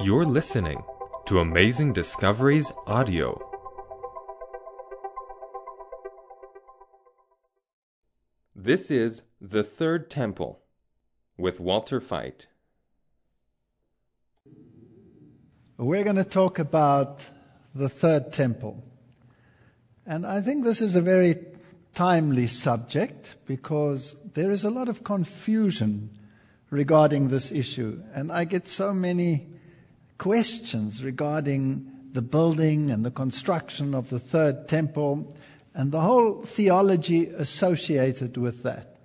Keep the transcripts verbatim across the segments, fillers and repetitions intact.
You're listening to Amazing Discoveries Audio. This is The Third Temple with Walter Veith. We're going to talk about the Third Temple. And I think this is a very timely subject because there is a lot of confusion regarding this issue. And I get so many questions regarding the building and the construction of the Third Temple and the whole theology associated with that.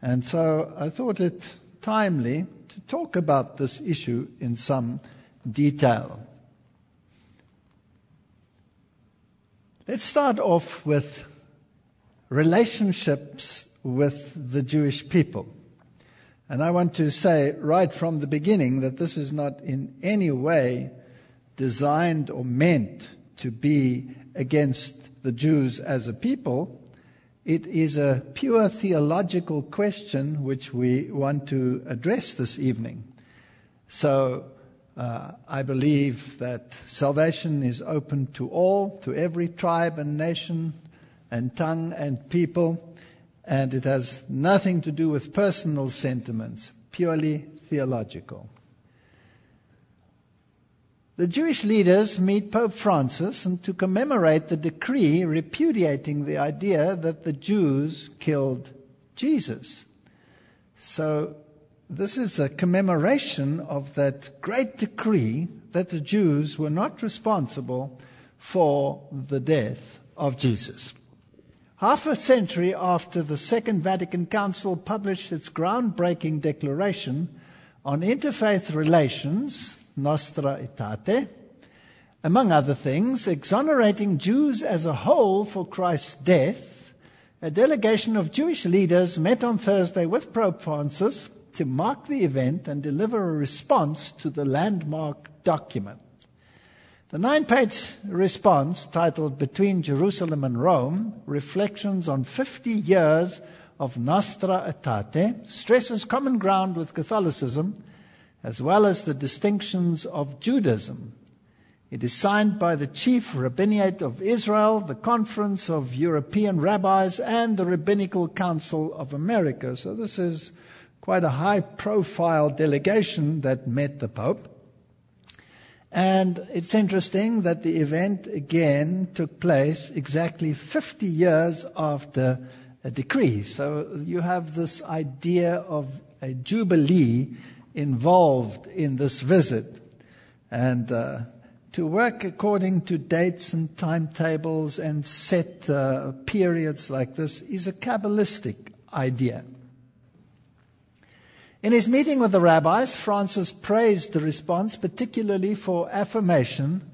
And so I thought it timely to talk about this issue in some detail. Let's start off with relationships with the Jewish people. And I want to say right from the beginning that this is not in any way designed or meant to be against the Jews as a people. It is a pure theological question which we want to address this evening. So uh, I believe that salvation is open to all, to every tribe and nation and tongue and people. And it has nothing to do with personal sentiments, purely theological. The Jewish leaders meet Pope Francis and to commemorate the decree repudiating the idea that the Jews killed Jesus. So this is a commemoration of that great decree that the Jews were not responsible for the death of Jesus. Half a century after the Second Vatican Council published its groundbreaking declaration on interfaith relations, Nostra Aetate, among other things, exonerating Jews as a whole for Christ's death, a delegation of Jewish leaders met on Thursday with Pope Francis to mark the event and deliver a response to the landmark document. The nine-page response, titled Between Jerusalem and Rome, Reflections on fifty years of Nostra Aetate, stresses common ground with Catholicism, as well as the distinctions of Judaism. It is signed by the Chief Rabbinate of Israel, the Conference of European Rabbis, and the Rabbinical Council of America. So this is quite a high-profile delegation that met the Pope. And it's interesting that the event again took place exactly fifty years after a decree. So you have this idea of a jubilee involved in this visit. And uh, to work according to dates and timetables and set uh, periods like this is a Kabbalistic idea. In his meeting with the rabbis, Francis praised the response particularly for affirmation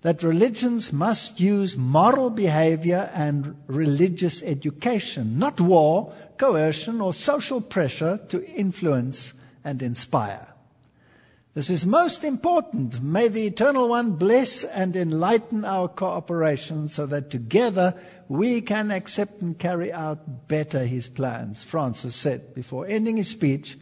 that religions must use moral behavior and religious education, not war, coercion, or social pressure to influence and inspire. This is most important. May the Eternal One bless and enlighten our cooperation so that together we can accept and carry out better his plans, Francis said before ending his speech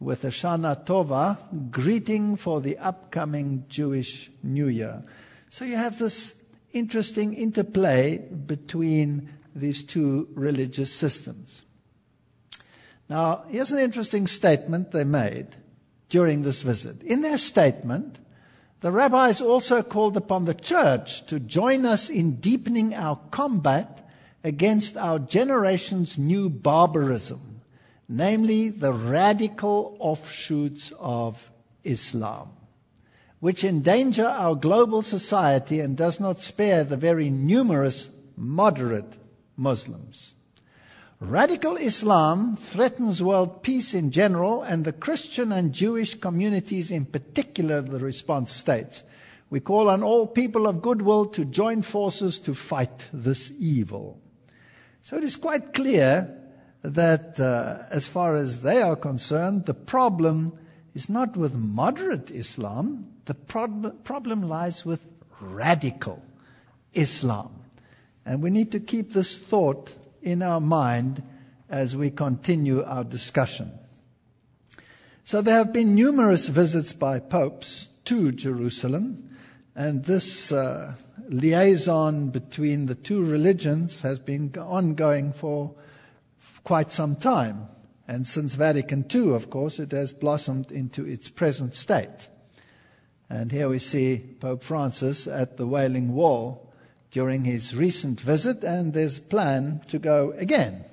with a Shana Tova, greeting for the upcoming Jewish New Year. So you have this interesting interplay between these two religious systems. Now, here's an interesting statement they made during this visit. In their statement, the rabbis also called upon the church to join us in deepening our combat against our generation's new barbarism, namely the radical offshoots of Islam, which endanger our global society and does not spare the very numerous moderate Muslims. Radical Islam threatens world peace in general and the Christian and Jewish communities in particular, the response states. We call on all people of goodwill to join forces to fight this evil. So it is quite clear that uh, as far as they are concerned, the problem is not with moderate Islam. The prob- problem lies with radical Islam. And we need to keep this thought in our mind as we continue our discussion. So there have been numerous visits by popes to Jerusalem, and this uh, liaison between the two religions has been ongoing for quite some time. And since Vatican Two, of course, it has blossomed into its present state. And here we see Pope Francis at the Wailing Wall during his recent visit, and there's a plan to go again.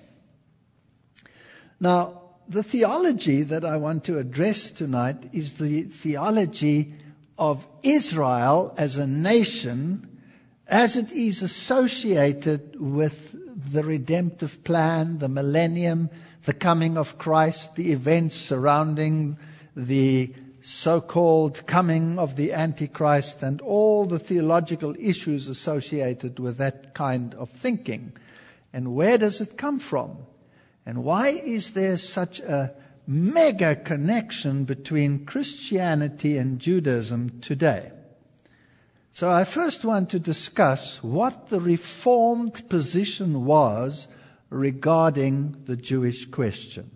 Now, the theology that I want to address tonight is the theology of Israel as a nation, as it is associated with the redemptive plan, the millennium, the coming of Christ, the events surrounding the so-called coming of the Antichrist, and all the theological issues associated with that kind of thinking. And where does it come from? And why is there such a mega connection between Christianity and Judaism today? So I first want to discuss what the Reformed position was regarding the Jewish question.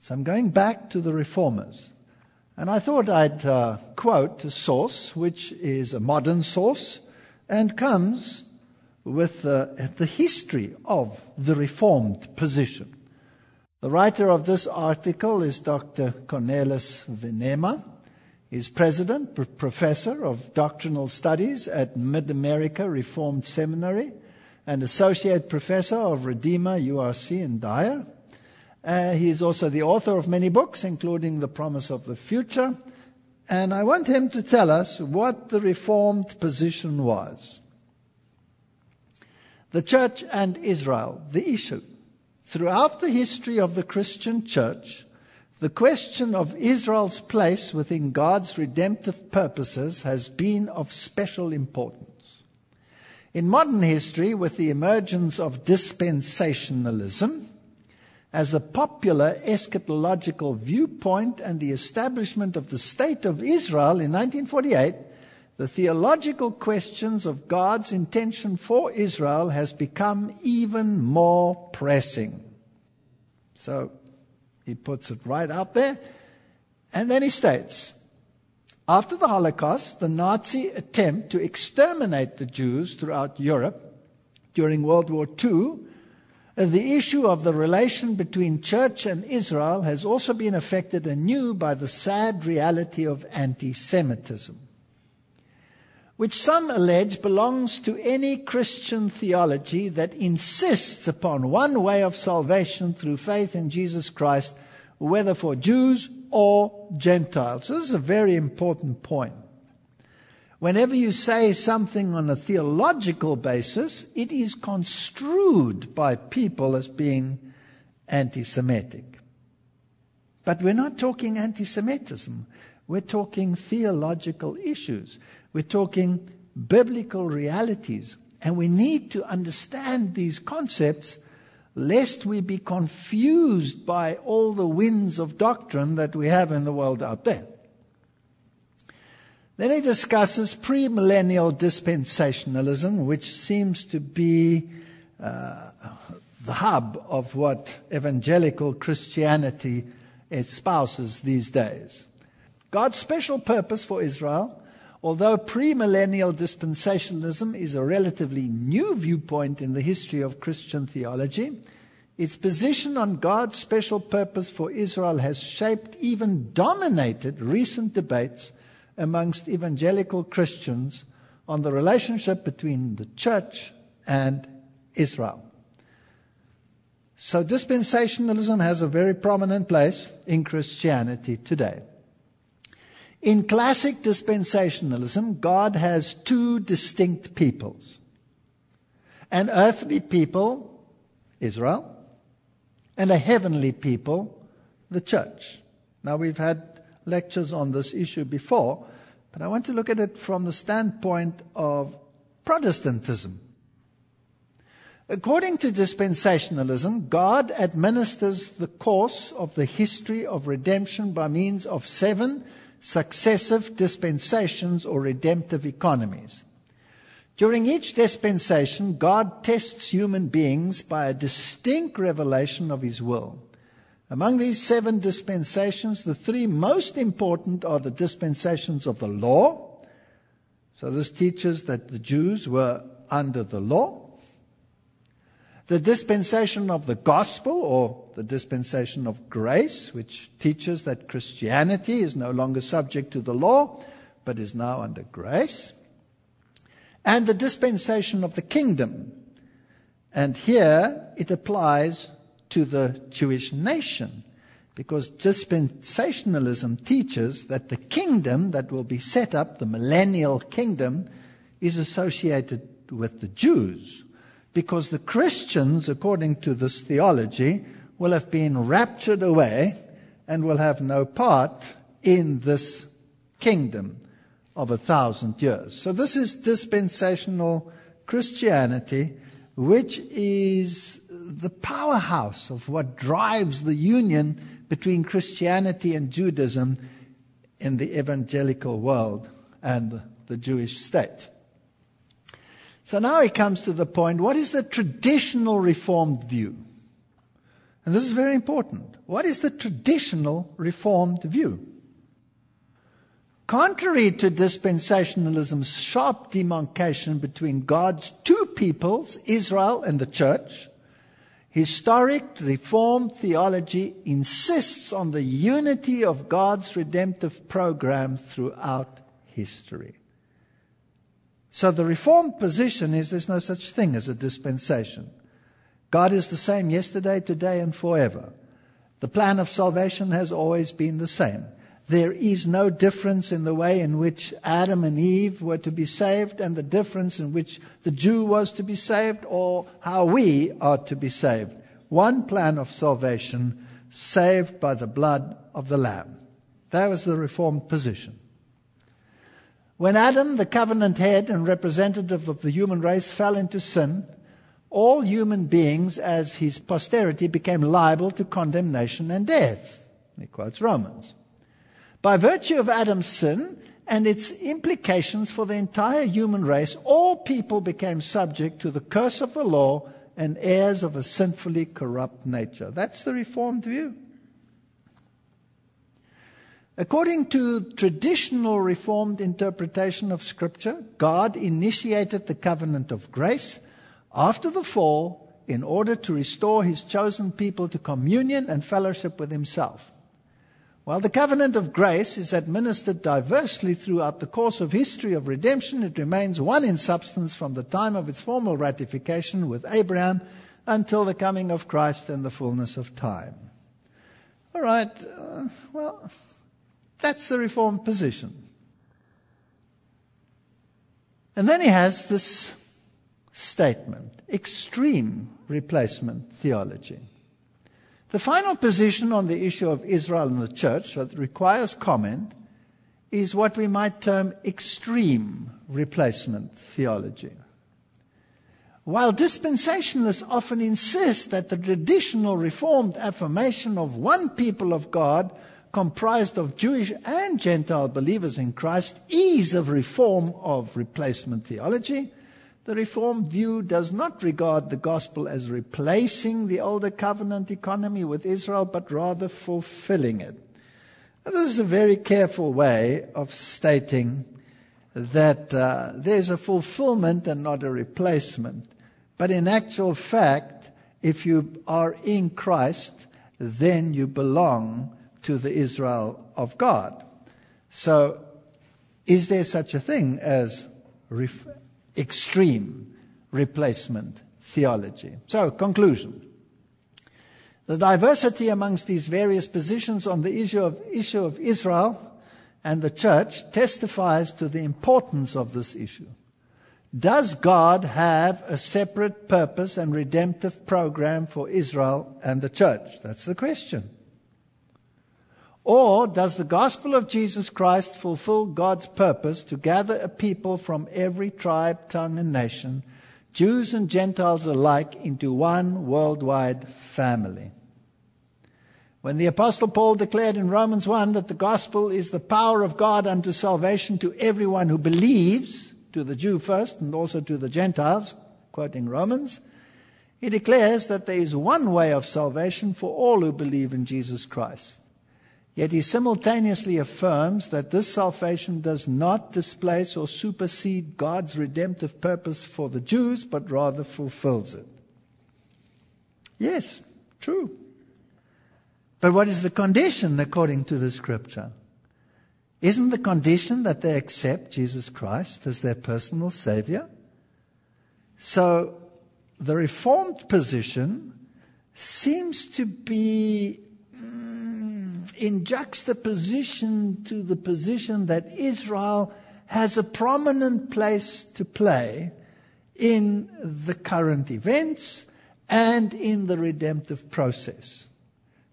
So I'm going back to the Reformers. And I thought I'd uh, quote a source, which is a modern source, and comes with uh, the history of the Reformed position. The writer of this article is Doctor Cornelis Venema. He's president, pr- professor of doctrinal studies at Mid-America Reformed Seminary, and associate professor of Redeemer, U R C in Dyer. Uh, he is also the author of many books, including The Promise of the Future. And I want him to tell us what the Reformed position was. The Church and Israel, the issue. Throughout the history of the Christian Church, the question of Israel's place within God's redemptive purposes has been of special importance. In modern history, with the emergence of dispensationalism as a popular eschatological viewpoint and the establishment of the State of Israel in nineteen forty-eight, the theological questions of God's intention for Israel has become even more pressing. So he puts it right out there. And then he states, after the Holocaust, the Nazi attempt to exterminate the Jews throughout Europe during World War Two, the issue of the relation between church and Israel has also been affected anew by the sad reality of anti-Semitism, which some allege belongs to any Christian theology that insists upon one way of salvation through faith in Jesus Christ, whether for Jews or Gentiles. So this is a very important point. Whenever you say something on a theological basis, it is construed by people as being anti-Semitic. But we're not talking anti-Semitism. We're talking theological issues. We're talking biblical realities. And we need to understand these concepts lest we be confused by all the winds of doctrine that we have in the world out there. Then he discusses premillennial dispensationalism, which seems to be uh, the hub of what evangelical Christianity espouses these days. God's special purpose for Israel, although premillennial dispensationalism is a relatively new viewpoint in the history of Christian theology, its position on God's special purpose for Israel has shaped, even dominated, recent debates amongst evangelical Christians on the relationship between the church and Israel. So dispensationalism has a very prominent place in Christianity today. In classic dispensationalism, God has two distinct peoples. An earthly people, Israel, and a heavenly people, the church. Now, we've had lectures on this issue before, but I want to look at it from the standpoint of Protestantism. According to dispensationalism, God administers the course of the history of redemption by means of seven successive dispensations or redemptive economies. During each dispensation, God tests human beings by a distinct revelation of His will. Among these seven dispensations, the three most important are the dispensations of the law. So this teaches that the Jews were under the law. The dispensation of the gospel, or the dispensation of grace, which teaches that Christianity is no longer subject to the law, but is now under grace. And the dispensation of the kingdom. And here it applies to the Jewish nation, because dispensationalism teaches that the kingdom that will be set up, the millennial kingdom, is associated with the Jews, because the Christians, according to this theology, will have been raptured away and will have no part in this kingdom of a thousand years. So this is dispensational Christianity, which is the powerhouse of what drives the union between Christianity and Judaism in the evangelical world and the Jewish state. So now he comes to the point, what is the traditional Reformed view? And this is very important. What is the traditional Reformed view? Contrary to dispensationalism's sharp demarcation between God's two peoples, Israel and the Church, historic Reformed theology insists on the unity of God's redemptive program throughout history. So the Reformed position is there's no such thing as a dispensation. God is the same yesterday, today, and forever. The plan of salvation has always been the same. There is no difference in the way in which Adam and Eve were to be saved and the difference in which the Jew was to be saved or how we are to be saved. One plan of salvation, saved by the blood of the Lamb. That was the Reformed position. When Adam, the covenant head and representative of the human race, fell into sin, all human beings, as his posterity, became liable to condemnation and death. He quotes Romans. By virtue of Adam's sin and its implications for the entire human race, all people became subject to the curse of the law and heirs of a sinfully corrupt nature. That's the Reformed view. According to traditional Reformed interpretation of Scripture, God initiated the covenant of grace after the fall in order to restore His chosen people to communion and fellowship with Himself. While the covenant of grace is administered diversely throughout the course of history of redemption, it remains one in substance from the time of its formal ratification with Abraham until the coming of Christ and the fullness of time. All right, uh, well... that's the Reformed position. And then he has this statement, extreme replacement theology. The final position on the issue of Israel and the Church that requires comment is what we might term extreme replacement theology. While dispensationalists often insist that the traditional Reformed affirmation of one people of God comprised of Jewish and Gentile believers in Christ, is a reform of replacement theology. The Reformed view does not regard the gospel as replacing the older covenant economy with Israel, but rather fulfilling it. Now, this is a very careful way of stating that uh, there's a fulfillment and not a replacement. But in actual fact, if you are in Christ, then you belong to the Israel of God. So, is there such a thing as ref- extreme replacement theology? So, conclusion. The diversity amongst these various positions on the issue of, issue of Israel and the Church testifies to the importance of this issue. Does God have a separate purpose and redemptive program for Israel and the Church? That's the question. Or does the gospel of Jesus Christ fulfill God's purpose to gather a people from every tribe, tongue, and nation, Jews and Gentiles alike, into one worldwide family? When the Apostle Paul declared in Romans one that the gospel is the power of God unto salvation to everyone who believes, to the Jew first and also to the Gentiles, quoting Romans, He declares that there is one way of salvation for all who believe in Jesus Christ. Yet he simultaneously affirms that this salvation does not displace or supersede God's redemptive purpose for the Jews, but rather fulfills it. Yes, true. But what is the condition according to the scripture? Isn't the condition that they accept Jesus Christ as their personal Savior? So the Reformed position seems to be in juxtaposition to the position that Israel has a prominent place to play in the current events and in the redemptive process.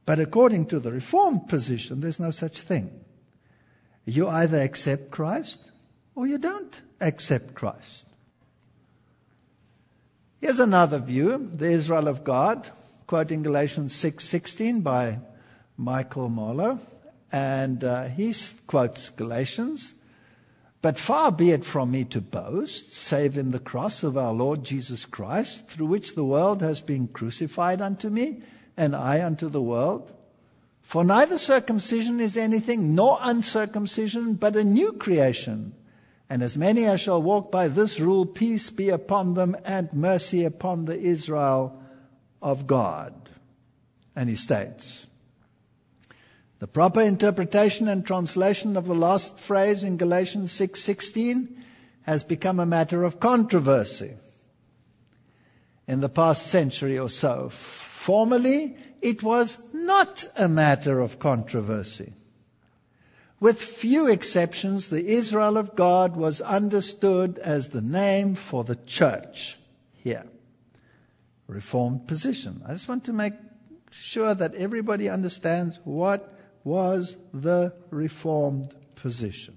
But according to the Reformed position, there's no such thing. You either accept Christ or you don't accept Christ. Here's another view, the Israel of God, quoting Galatians six sixteen by Michael Marlow. And uh, he quotes Galatians, "But far be it from me to boast, save in the cross of our Lord Jesus Christ, through which the world has been crucified unto me, and I unto the world. For neither circumcision is anything, nor uncircumcision, but a new creation. And as many as shall walk by this rule, peace be upon them and mercy upon the Israel of God." And he states, "The proper interpretation and translation of the last phrase in Galatians six sixteen has become a matter of controversy in the past century or so. Formerly, it was not a matter of controversy. With few exceptions, the Israel of God was understood as the name for the church." Here, Reformed position. I just want to make sure that everybody understands what was the Reformed position.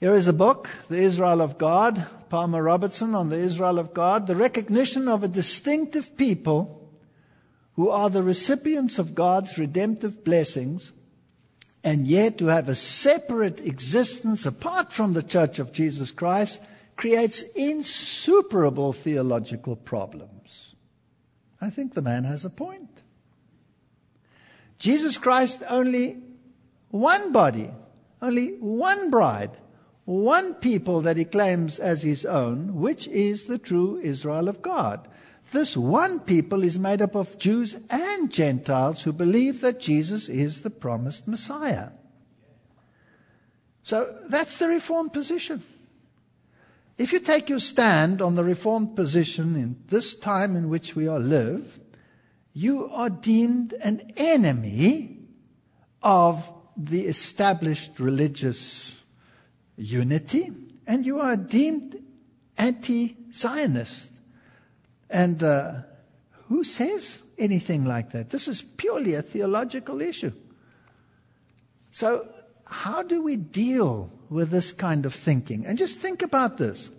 Here is a book, The Israel of God, Palmer Robertson on the Israel of God. "The recognition of a distinctive people who are the recipients of God's redemptive blessings, and yet who have a separate existence apart from the Church of Jesus Christ, creates insuperable theological problems." I think the man has a point. Jesus Christ, only one body, only one bride, one people that he claims as his own, which is the true Israel of God. This one people is made up of Jews and Gentiles who believe that Jesus is the promised Messiah. So that's the Reformed position. If you take your stand on the Reformed position in this time in which we are live, you are deemed an enemy of the established religious unity, and you are deemed anti-Zionist. And uh, who says anything like that? This is purely a theological issue. So how do we deal with this kind of thinking? And just think about this.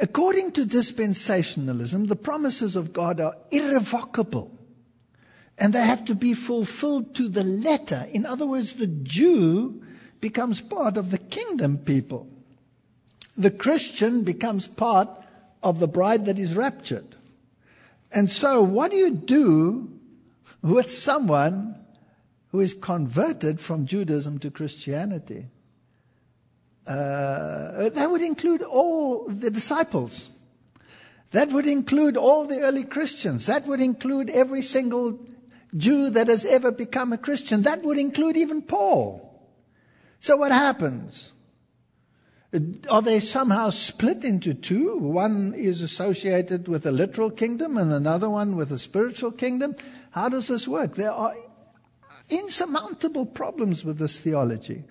According to dispensationalism, the promises of God are irrevocable, and they have to be fulfilled to the letter. In other words, the Jew becomes part of the kingdom people. The Christian becomes part of the bride that is raptured. And so what do you do with someone who is converted from Judaism to Christianity? Uh, that would include all the disciples. That would include all the early Christians. That would include every single Jew that has ever become a Christian. That would include even Paul. So what happens? Are they somehow split into two? One is associated with a literal kingdom and another one with a spiritual kingdom. How does this work? There are insurmountable problems with this theology.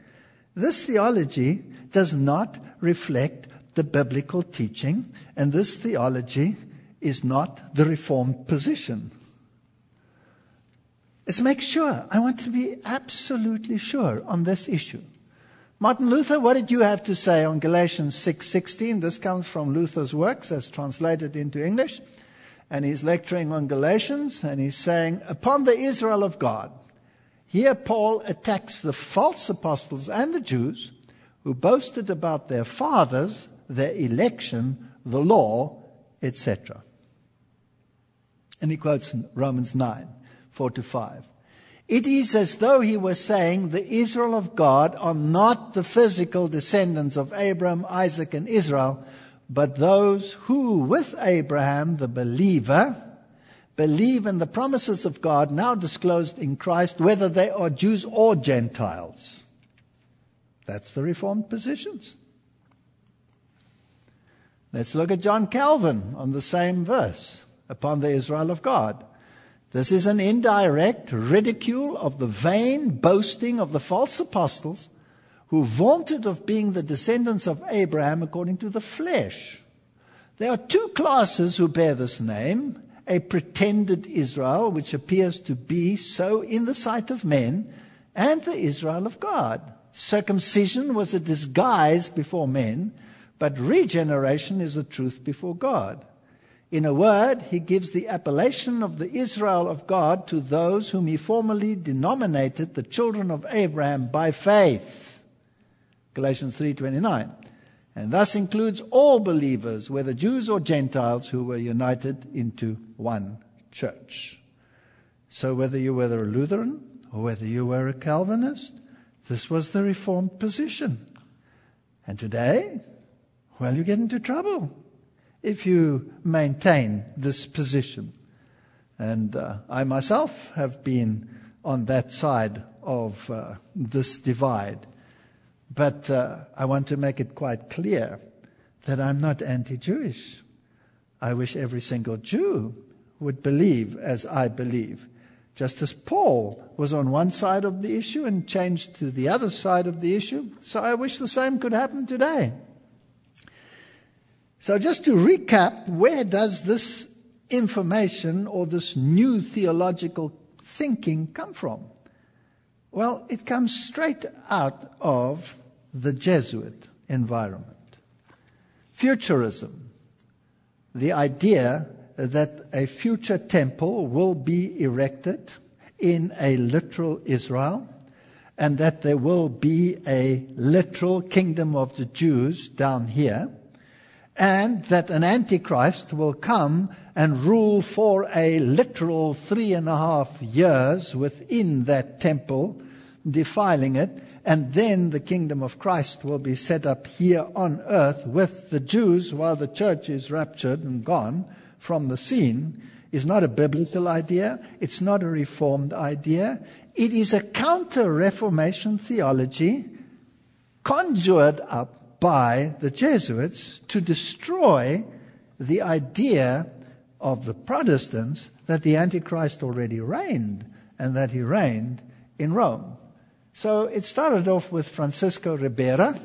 This theology does not reflect the biblical teaching, and this theology is not the Reformed position. Let's make sure. I want to be absolutely sure on this issue. Martin Luther, what did you have to say on Galatians six sixteen? This comes from Luther's works as translated into English. And he's lecturing on Galatians, and he's saying, "Upon the Israel of God." Here Paul attacks the false apostles and the Jews who boasted about their fathers, their election, the law, et cetera. And he quotes Romans nine, four to five. It is as though he were saying the Israel of God are not the physical descendants of Abraham, Isaac, and Israel, but those who, with Abraham, the believer, believe in the promises of God now disclosed in Christ, whether they are Jews or Gentiles. That's the Reformed positions. Let's look at John Calvin on the same verse, upon the Israel of God. This is an indirect ridicule of the vain boasting of the false apostles who vaunted of being the descendants of Abraham according to the flesh. There are two classes who bear this name, a pretended Israel, which appears to be so in the sight of men, and the Israel of God. Circumcision was a disguise before men, but regeneration is a truth before God. In a word, he gives the appellation of the Israel of God to those whom he formerly denominated the children of Abraham by faith. Galatians three twenty-nine. And thus includes all believers, whether Jews or Gentiles, who were united into one church. So whether you were a Lutheran or whether you were a Calvinist, this was the Reformed position. And today, well, you get into trouble if you maintain this position. And uh, I myself have been on that side of uh, this divide. But uh, I want to make it quite clear that I'm not anti-Jewish. I wish every single Jew would believe as I believe. Just as Paul was on one side of the issue and changed to the other side of the issue, so I wish the same could happen today. So just to recap, where does this information or this new theological thinking come from? Well, it comes straight out of the Jesuit environment. Futurism, the idea that a future temple will be erected in a literal Israel, and that there will be a literal kingdom of the Jews down here, and that an antichrist will come and rule for a literal three and a half years within that temple, defiling it, and then the kingdom of Christ will be set up here on earth with the Jews while the church is raptured and gone from the scene. It's not a biblical idea. It's not a Reformed idea. It is a counter-Reformation theology conjured up by the Jesuits to destroy the idea of the Protestants that the Antichrist already reigned and that he reigned in Rome. So it started off with Francisco Ribera,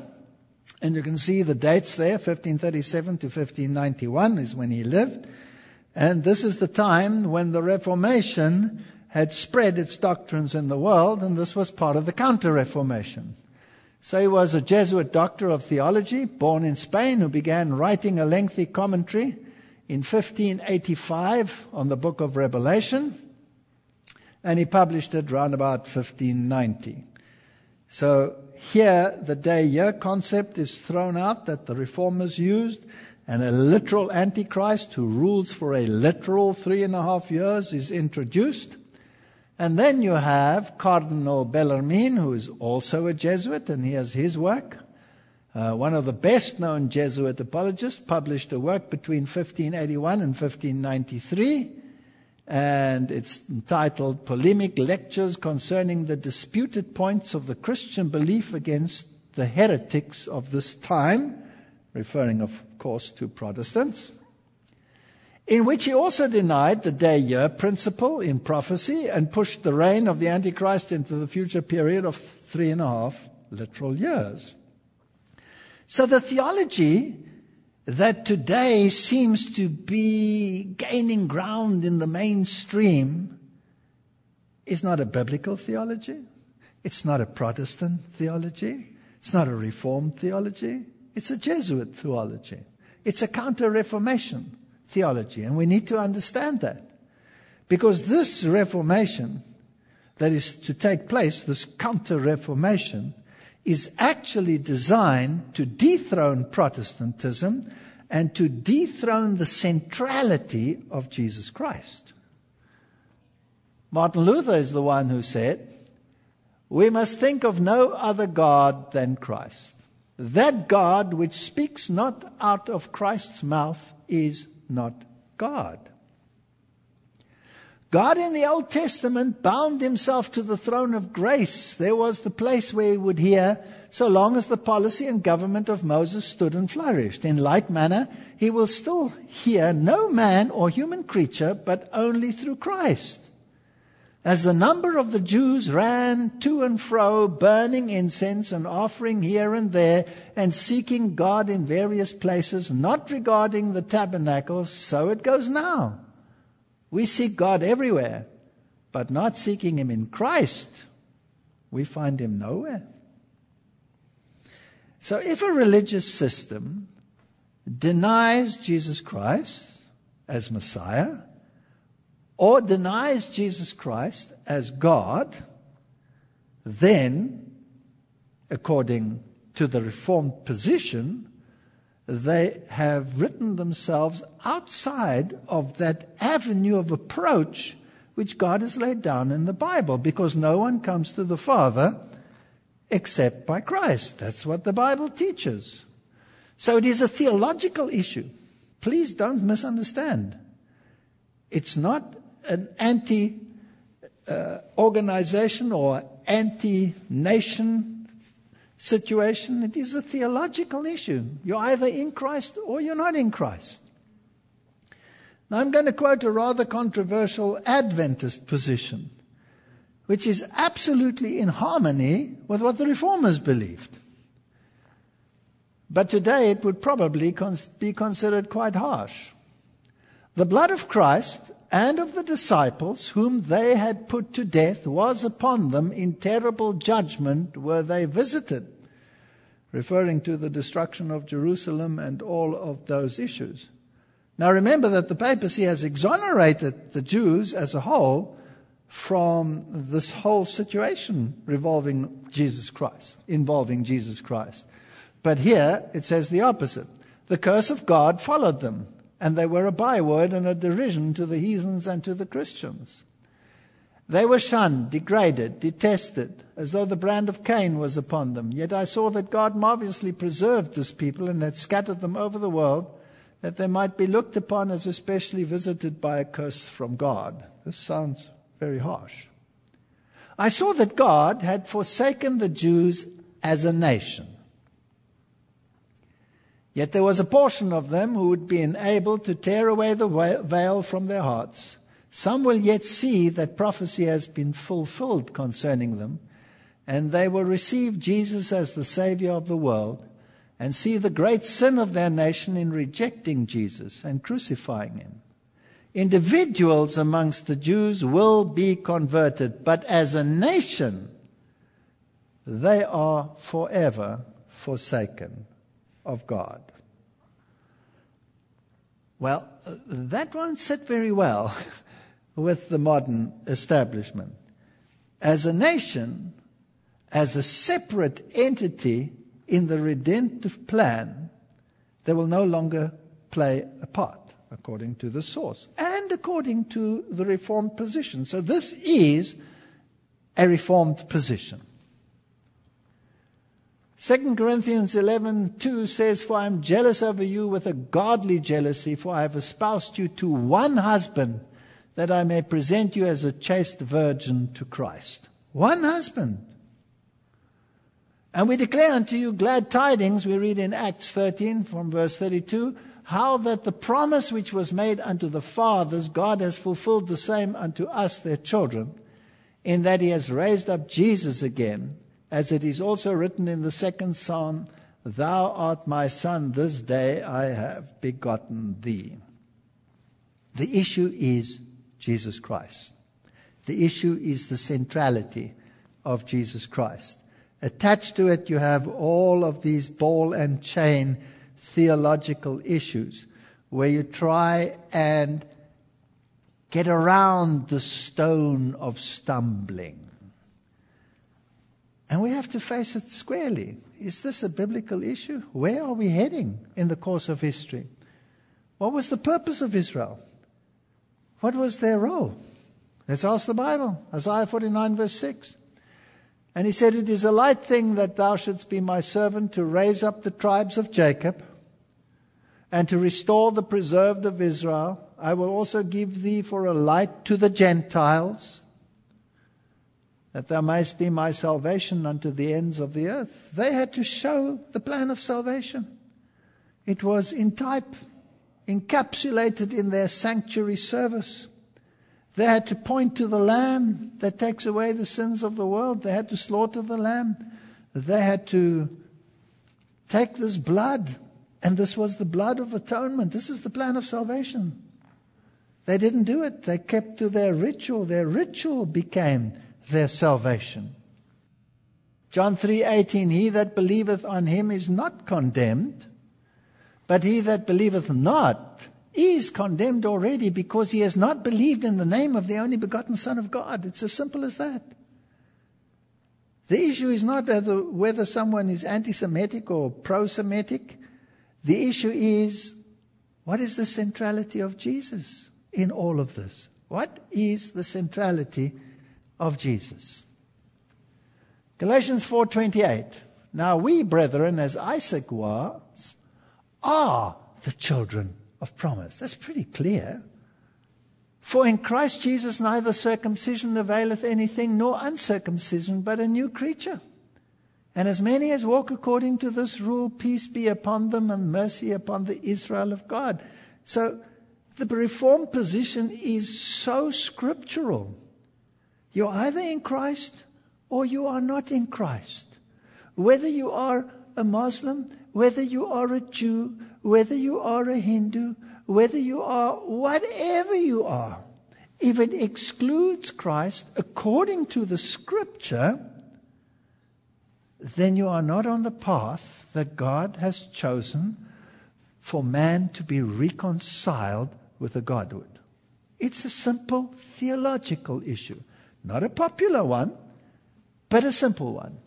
and you can see the dates there, fifteen thirty-seven to fifteen ninety-one is when he lived, and this is the time when the Reformation had spread its doctrines in the world, and this was part of the Counter-Reformation. So he was a Jesuit doctor of theology, born in Spain, who began writing a lengthy commentary in fifteen eighty-five on the book of Revelation, and he published it round about fifteen ninety. So here the day-year concept is thrown out that the Reformers used, and a literal Antichrist who rules for a literal three and a half years is introduced. And then you have Cardinal Bellarmine, who is also a Jesuit, and he has his work. Uh, one of the best-known Jesuit apologists published a work between fifteen eighty-one and fifteen ninety-three, and it's entitled Polemic Lectures Concerning the Disputed Points of the Christian Belief Against the Heretics of This Time, referring, of course, to Protestants, in which he also denied the day-year principle in prophecy and pushed the reign of the Antichrist into the future period of three and a half literal years. So the theology that today seems to be gaining ground in the mainstream is not a biblical theology. It's not a Protestant theology. It's not a Reformed theology. It's a Jesuit theology. It's a counter-Reformation theology, and we need to understand that, because this Reformation that is to take place, this counter-Reformation, is actually designed to dethrone Protestantism and to dethrone the centrality of Jesus Christ. Martin Luther is the one who said, "We must think of no other God than Christ. That God which speaks not out of Christ's mouth is not God." God in the Old Testament bound himself to the throne of grace. There was the place where he would hear, so long as the policy and government of Moses stood and flourished. In like manner, he will still hear no man or human creature, but only through Christ. As the number of the Jews ran to and fro, burning incense and offering here and there, and seeking God in various places, not regarding the tabernacle, so it goes now. We seek God everywhere, but not seeking Him in Christ, we find Him nowhere. So if a religious system denies Jesus Christ as Messiah, or denies Jesus Christ as God, then, according to the Reformed position, they have written themselves outside of that avenue of approach which God has laid down in the Bible, because no one comes to the Father except by Christ. That's what the Bible teaches. So it is a theological issue. Please don't misunderstand. It's not an anti-organization uh, or anti-nation situation. It is a theological issue. You're either in Christ or you're not in Christ. Now I'm going to quote a rather controversial Adventist position, which is absolutely in harmony with what the Reformers believed. But today it would probably cons- be considered quite harsh. The blood of Christ and of the disciples whom they had put to death was upon them in terrible judgment were they visited, referring to the destruction of Jerusalem and all of those issues. Now remember that the papacy has exonerated the Jews as a whole from this whole situation revolving Jesus Christ, involving Jesus Christ. But here it says the opposite. The curse of God followed them, and they were a byword and a derision to the heathens and to the Christians. They were shunned, degraded, detested, as though the brand of Cain was upon them. Yet I saw that God marvelously preserved this people and had scattered them over the world, that they might be looked upon as especially visited by a curse from God. This sounds very harsh. I saw that God had forsaken the Jews as a nation. Yet there was a portion of them who would be enabled to tear away the veil from their hearts. Some will yet see that prophecy has been fulfilled concerning them, and they will receive Jesus as the Savior of the world, and see the great sin of their nation in rejecting Jesus and crucifying Him. Individuals amongst the Jews will be converted, but as a nation, they are forever forsaken of God. Well, that won't sit very well with the modern establishment. As a nation, as a separate entity in the redemptive plan, they will no longer play a part, according to the source and according to the Reformed position. So this is a Reformed position. Second Corinthians eleven two says, "For I am jealous over you with a godly jealousy, for I have espoused you to one husband, that I may present you as a chaste virgin to Christ." One husband. "And we declare unto you glad tidings," we read in Acts thirteen from verse thirty-two, "how that the promise which was made unto the fathers, God has fulfilled the same unto us their children, in that He has raised up Jesus again, as it is also written in the second psalm, 'Thou art my son, this day I have begotten thee.'" The issue is Jesus Christ. The issue is the centrality of Jesus Christ. Attached to it, you have all of these ball and chain theological issues where you try and get around the stone of stumbling. And we have to face it squarely. Is this a biblical issue? Where are we heading in the course of history? What was the purpose of Israel? What was their role? Let's ask the Bible. Isaiah forty-nine verse six. And he said, "It is a light thing that thou shouldst be my servant to raise up the tribes of Jacob and to restore the preserved of Israel. I will also give thee for a light to the Gentiles, that thou mayest be my salvation unto the ends of the earth." They had to show the plan of salvation. It was in type, encapsulated in their sanctuary service. They had to point to the Lamb that takes away the sins of the world. They had to slaughter the Lamb. They had to take this blood, and this was the blood of atonement. This is the plan of salvation. They didn't do it. They kept to their ritual. Their ritual became their salvation. John three eighteen, "He that believeth on him is not condemned, but he that believeth not is condemned already, because he has not believed in the name of the only begotten Son of God." It's as simple as that. The issue is not whether someone is anti-Semitic or pro-Semitic. The issue is, what is the centrality of Jesus in all of this? What is the centrality of Jesus? Galatians four twenty-eight. "Now we, brethren, as Isaac was, are the children of promise." That's pretty clear. "For in Christ Jesus neither circumcision availeth anything, nor uncircumcision, but a new creature. And as many as walk according to this rule, peace be upon them, and mercy upon the Israel of God." So the Reformed position is so scriptural. You're either in Christ or you are not in Christ. Whether you are a Muslim, whether you are a Jew, whether you are a Hindu, whether you are whatever you are, if it excludes Christ according to the Scripture, then you are not on the path that God has chosen for man to be reconciled with the Godhead. It's a simple theological issue. Not a popular one, but a simple one.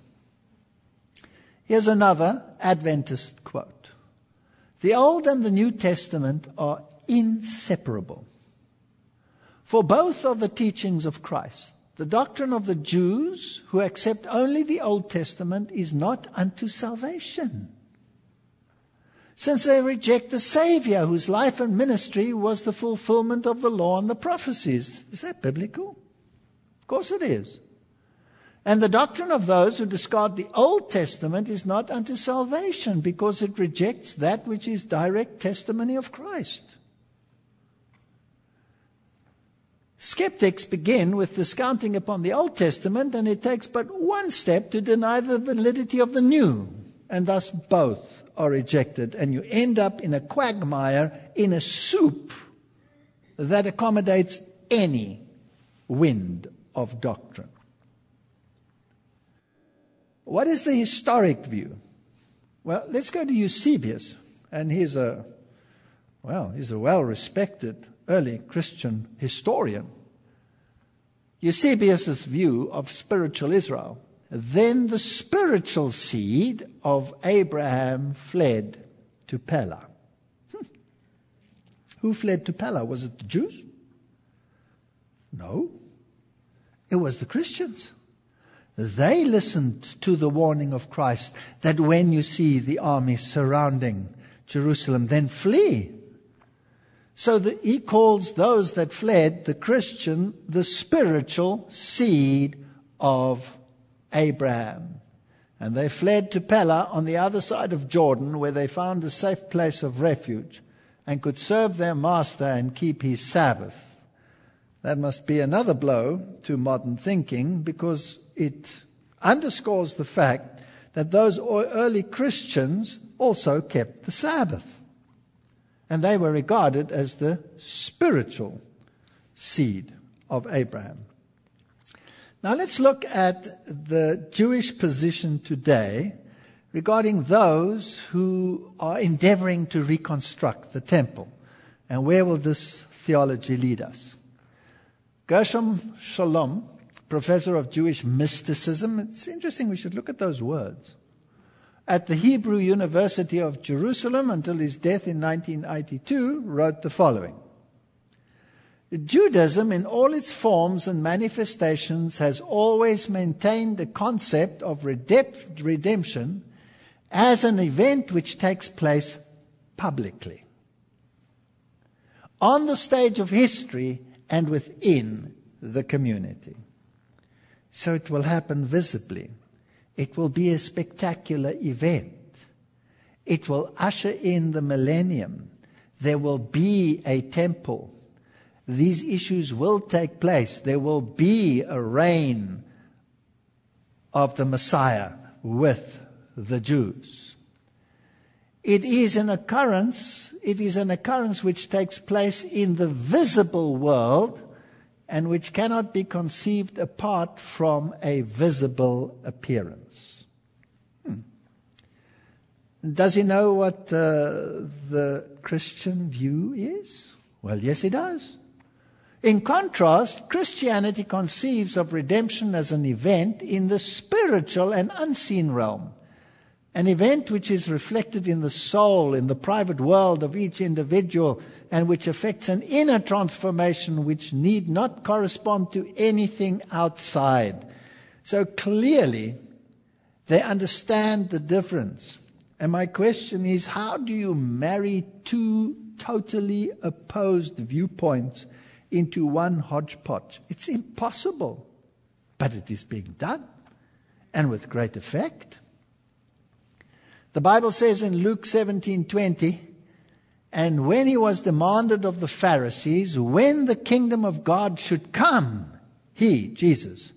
Here's another Adventist quote. "The Old and the New Testament are inseparable. For both are the teachings of Christ. The doctrine of the Jews who accept only the Old Testament is not unto salvation, since they reject the Savior whose life and ministry was the fulfillment of the law and the prophecies." Is that biblical? Of course it is. "And the doctrine of those who discard the Old Testament is not unto salvation, because it rejects that which is direct testimony of Christ. Skeptics begin with discounting upon the Old Testament, and it takes but one step to deny the validity of the New, and thus both are rejected, and you end up in a quagmire, in a soup that accommodates any wind of doctrine." What is the historic view? Well, let's go to Eusebius. And he's a, well, he's a well-respected early Christian historian. Eusebius' view of spiritual Israel. "Then the spiritual seed of Abraham fled to Pella." Hmm. Who fled to Pella? Was it the Jews? No. It was the Christians. They listened to the warning of Christ that when you see the army surrounding Jerusalem, then flee. So the, he calls those that fled, the Christian, the spiritual seed of Abraham. And they fled to Pella on the other side of Jordan, where they found a safe place of refuge and could serve their master and keep his Sabbath. That must be another blow to modern thinking, because it underscores the fact that those early Christians also kept the Sabbath. And they were regarded as the spiritual seed of Abraham. Now let's look at the Jewish position today regarding those who are endeavoring to reconstruct the temple. And where will this theology lead us? Gershom Shalom, professor of Jewish mysticism. It's interesting, we should look at those words. at the Hebrew University of Jerusalem until his death in nineteen eighty-two, wrote the following. Judaism in all its forms and manifestations has always maintained the concept of redemption as an event which takes place publicly, on the stage of history and within the community. So it will happen visibly. It will be a spectacular event. It will usher in the millennium. There will be a temple. These issues will take place. There will be a reign of the Messiah with the Jews. It is an occurrence, it is an occurrence which takes place in the visible world and which cannot be conceived apart from a visible appearance. Hmm. Does he know what uh, the Christian view is? Well, yes, he does. In contrast, Christianity conceives of redemption as an event in the spiritual and unseen realm, an event which is reflected in the soul, in the private world of each individual, and which affects an inner transformation which need not correspond to anything outside. So clearly, they understand the difference. And my question is, how do you marry two totally opposed viewpoints into one hodgepodge? It's impossible, but it is being done, and with great effect. The Bible says in Luke seventeen twenty, and when he was demanded of the Pharisees when the kingdom of God should come, he, Jesus,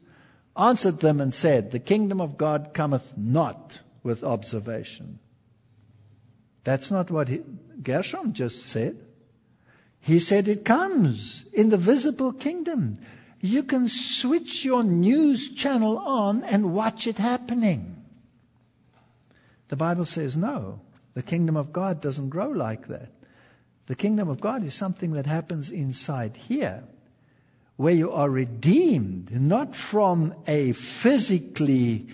answered them and said, the kingdom of God cometh not with observation. That's not what he, Gershom just said. He said it comes in the visible kingdom. You can switch your news channel on and watch it happening. The Bible says no. The kingdom of God doesn't grow like that. The kingdom of God is something that happens inside here, where you are redeemed, not from a physically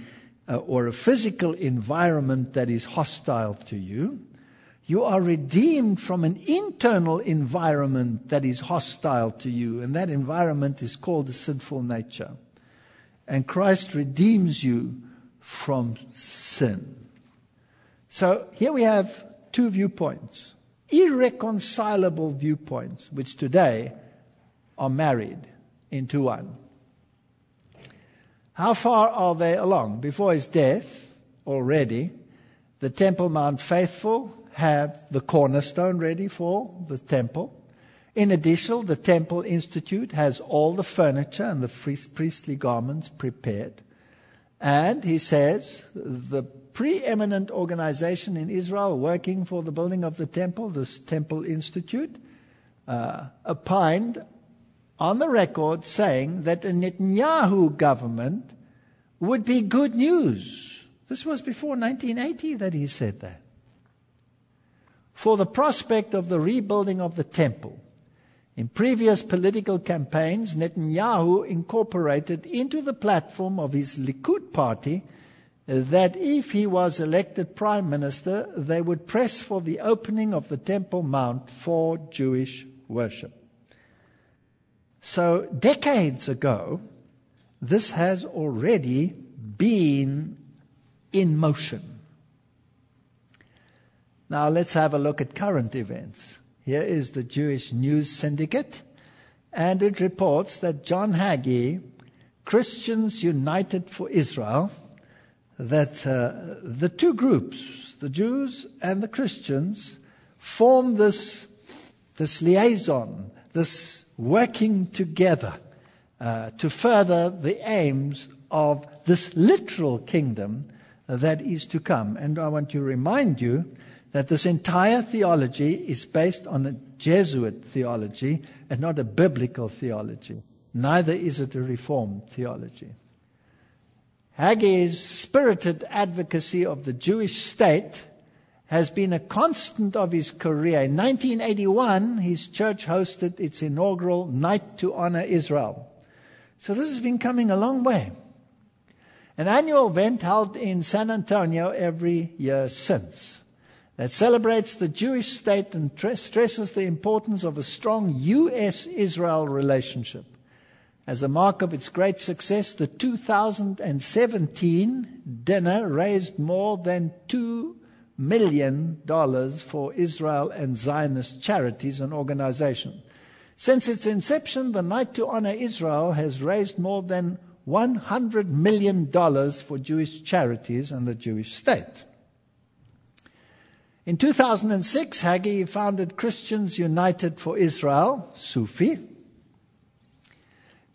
uh, or a physical environment that is hostile to you. You are redeemed from an internal environment that is hostile to you, and that environment is called the sinful nature. And Christ redeems you from sin. So here we have two viewpoints, irreconcilable viewpoints, which today are married into one. How far are they along? Before his death, already, the Temple Mount faithful have the cornerstone ready for the temple. In addition, the Temple Institute has all the furniture and the priestly garments prepared. And he says, the preeminent organization in Israel working for the building of the temple, this Temple Institute, uh, opined on the record saying that a Netanyahu government would be good news. This was before nineteen eighty that he said that. For the prospect of the rebuilding of the temple. In previous political campaigns, Netanyahu incorporated into the platform of his Likud party that if he was elected prime minister, they would press for the opening of the Temple Mount for Jewish worship. So decades ago, this has already been in motion. Now let's have a look at current events. Here is the Jewish News Syndicate, and it reports that John Hagee, Christians United for Israel, that uh, the two groups, the Jews and the Christians, form this, this liaison, this working together uh, to further the aims of this literal kingdom that is to come. And I want to remind you that this entire theology is based on a Jesuit theology and not a biblical theology. Neither is it a Reformed theology. Hagee's spirited advocacy of the Jewish state has been a constant of his career. In nineteen eighty-one, his church hosted its inaugural Night to Honor Israel. So this has been coming a long way. an annual event held in San Antonio every year since that celebrates the Jewish state and stresses the importance of a strong U S Israel relationship. As a mark of its great success, the two thousand seventeen dinner raised more than two million dollars for Israel and Zionist charities and organizations. Since its inception, the Night to Honor Israel has raised more than one hundred million dollars for Jewish charities and the Jewish state. In two thousand six, Haggai founded Christians United for Israel, Sufi,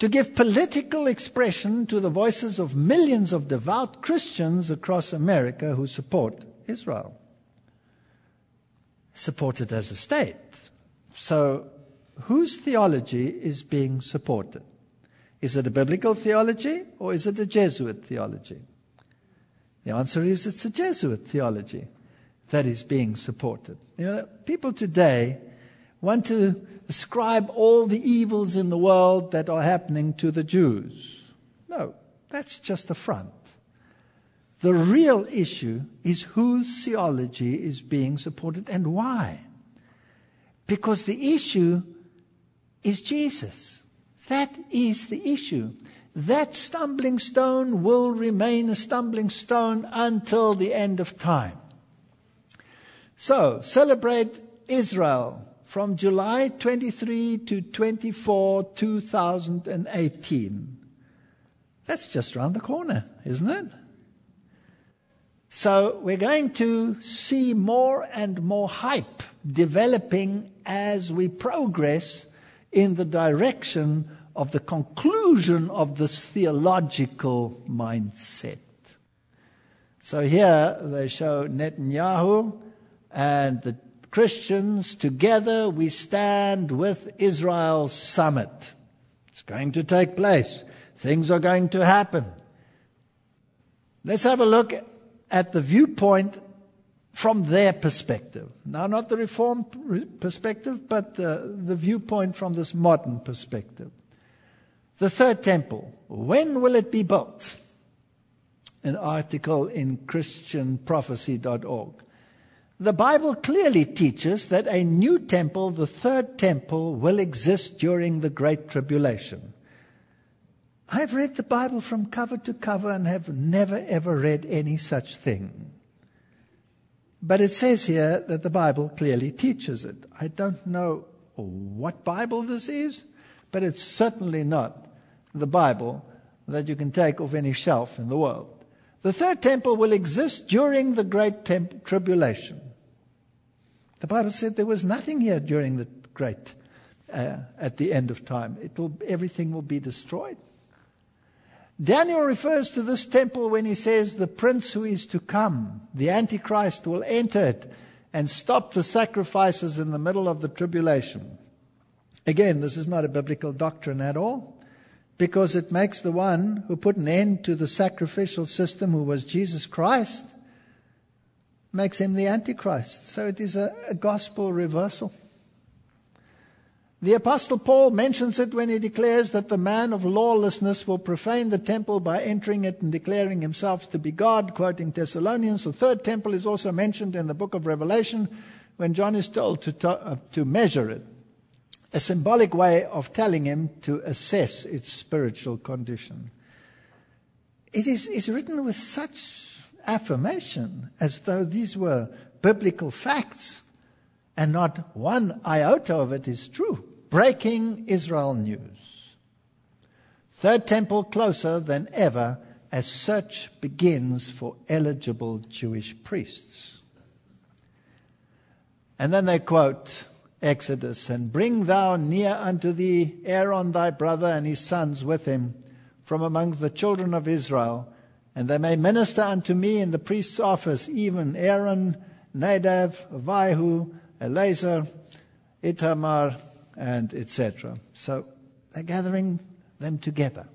to give political expression to the voices of millions of devout Christians across America who support Israel. Supported as a state. So, whose theology is being supported? Is it a biblical theology or is it a Jesuit theology? The answer is it's a Jesuit theology that is being supported. You know, people today want to ascribe all the evils in the world that are happening to the Jews. No, that's just a front. The real issue is whose theology is being supported and why. Because the issue is Jesus. That is the issue. That stumbling stone will remain a stumbling stone until the end of time. So, celebrate Israel from July twenty-third to twenty-fourth, two thousand eighteen. That's just around the corner, isn't it? So we're going to see more and more hype developing as we progress in the direction of the conclusion of this theological mindset. So here they show Netanyahu and the Christians, together we stand with Israel summit. It's going to take place. Things are going to happen. Let's have a look at the viewpoint from their perspective. Now, not the Reformed perspective, but the, the viewpoint from this modern perspective. The Third Temple. When will it be built? An article in Christian Prophecy dot org. The Bible clearly teaches that a new temple, the third temple, will exist during the Great Tribulation. I've read the Bible from cover to cover and have never ever read any such thing. But it says here that the Bible clearly teaches it. I don't know what Bible this is, but it's certainly not the Bible that you can take off any shelf in the world. The third temple will exist during the Great Temp- Tribulation. The Bible said there was nothing here during the Great, uh, at the end of time. It will, everything will be destroyed. Daniel refers to this temple when he says the prince who is to come, the Antichrist, will enter it and stop the sacrifices in the middle of the tribulation. Again, this is not a biblical doctrine at all, because it makes the one who put an end to the sacrificial system, who was Jesus Christ, makes him the Antichrist. So it is a, a gospel reversal. The Apostle Paul mentions it when he declares that the man of lawlessness will profane the temple by entering it and declaring himself to be God, quoting Thessalonians. The third temple is also mentioned in the book of Revelation when John is told to, to, uh, to measure it. A symbolic way of telling him to assess its spiritual condition. It is is written with such affirmation as though these were biblical facts, and not one iota of it is true. Breaking Israel News. Third Temple closer than ever as search begins for eligible Jewish priests. And then they quote Exodus, and bring thou near unto thee Aaron thy brother and his sons with him from among the children of Israel, and they may minister unto me in the priest's office, even Aaron, Nadab, Avihu, Eleazar, Itamar, and et cetera. So they're gathering them together.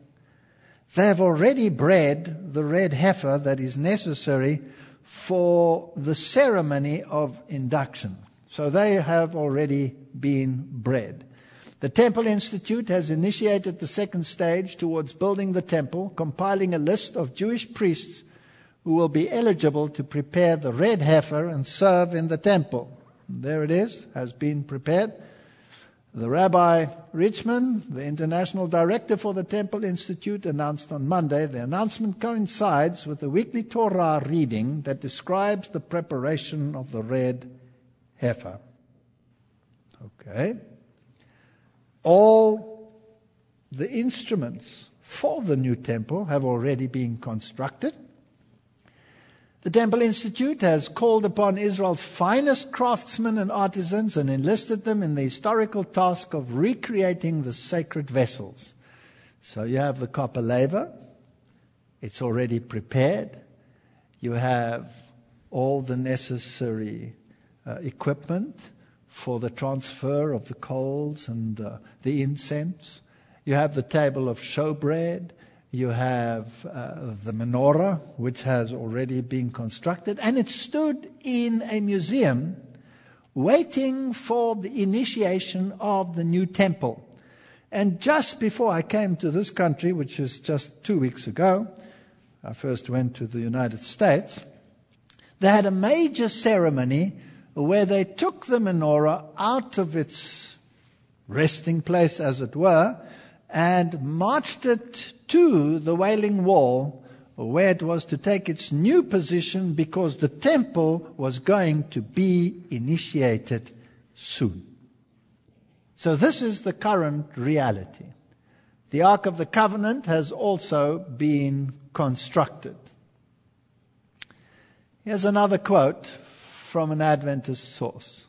They have already bred the red heifer that is necessary for the ceremony of induction. So they have already been bred. The Temple Institute has initiated the second stage towards building the temple, compiling a list of Jewish priests who will be eligible to prepare the red heifer and serve in the temple. And there it is, has been prepared. The Rabbi Richman, the international director for the Temple Institute, announced on Monday. The announcement coincides with the weekly Torah reading that describes the preparation of the red heifer. Okay. All the instruments for the new temple have already been constructed. The Temple Institute has called upon Israel's finest craftsmen and artisans and enlisted them in the historical task of recreating the sacred vessels. So you have the copper laver. It's already prepared. You have all the necessary uh, equipment for the transfer of the coals and uh, the incense. You have the table of showbread. You have uh, the menorah, which has already been constructed, and it stood in a museum waiting for the initiation of the new temple. And just before I came to this country, which is just two weeks ago, I first went to the United States, they had a major ceremony where they took the menorah out of its resting place, as it were, and marched it to the Wailing Wall, where it was to take its new position, because the temple was going to be initiated soon. So this is the current reality. The Ark of the Covenant has also been constructed. Here's another quote from an Adventist source.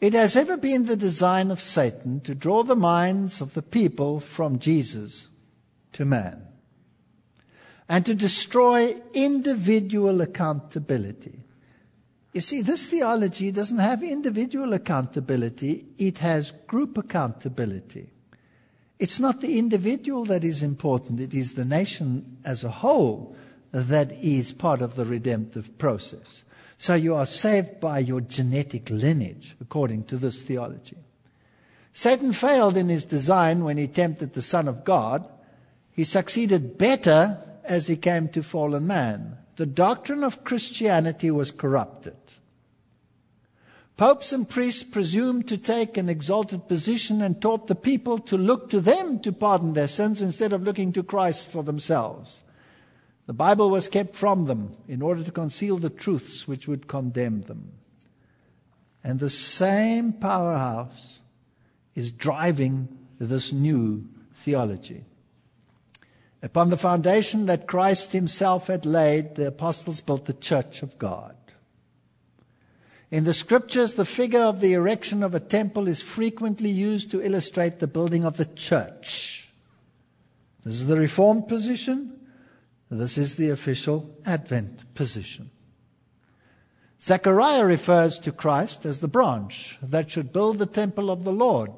It has ever been the design of Satan to draw the minds of the people from Jesus to man, and to destroy individual accountability. You see, this theology doesn't have individual accountability, it has group accountability. It's not the individual that is important, it is the nation as a whole that is part of the redemptive process. So you are saved by your genetic lineage, according to this theology. Satan failed in his design when he tempted the Son of God. He succeeded better as he came to fallen man. The doctrine of Christianity was corrupted. Popes and priests presumed to take an exalted position and taught the people to look to them to pardon their sins instead of looking to Christ for themselves. The Bible was kept from them in order to conceal the truths which would condemn them. And the same powerhouse is driving this new theology. Upon the foundation that Christ himself had laid, the apostles built the church of God. In the scriptures, the figure of the erection of a temple is frequently used to illustrate the building of the church. This is the Reformed position. This is the official Advent position. Zechariah refers to Christ as the branch that should build the temple of the Lord.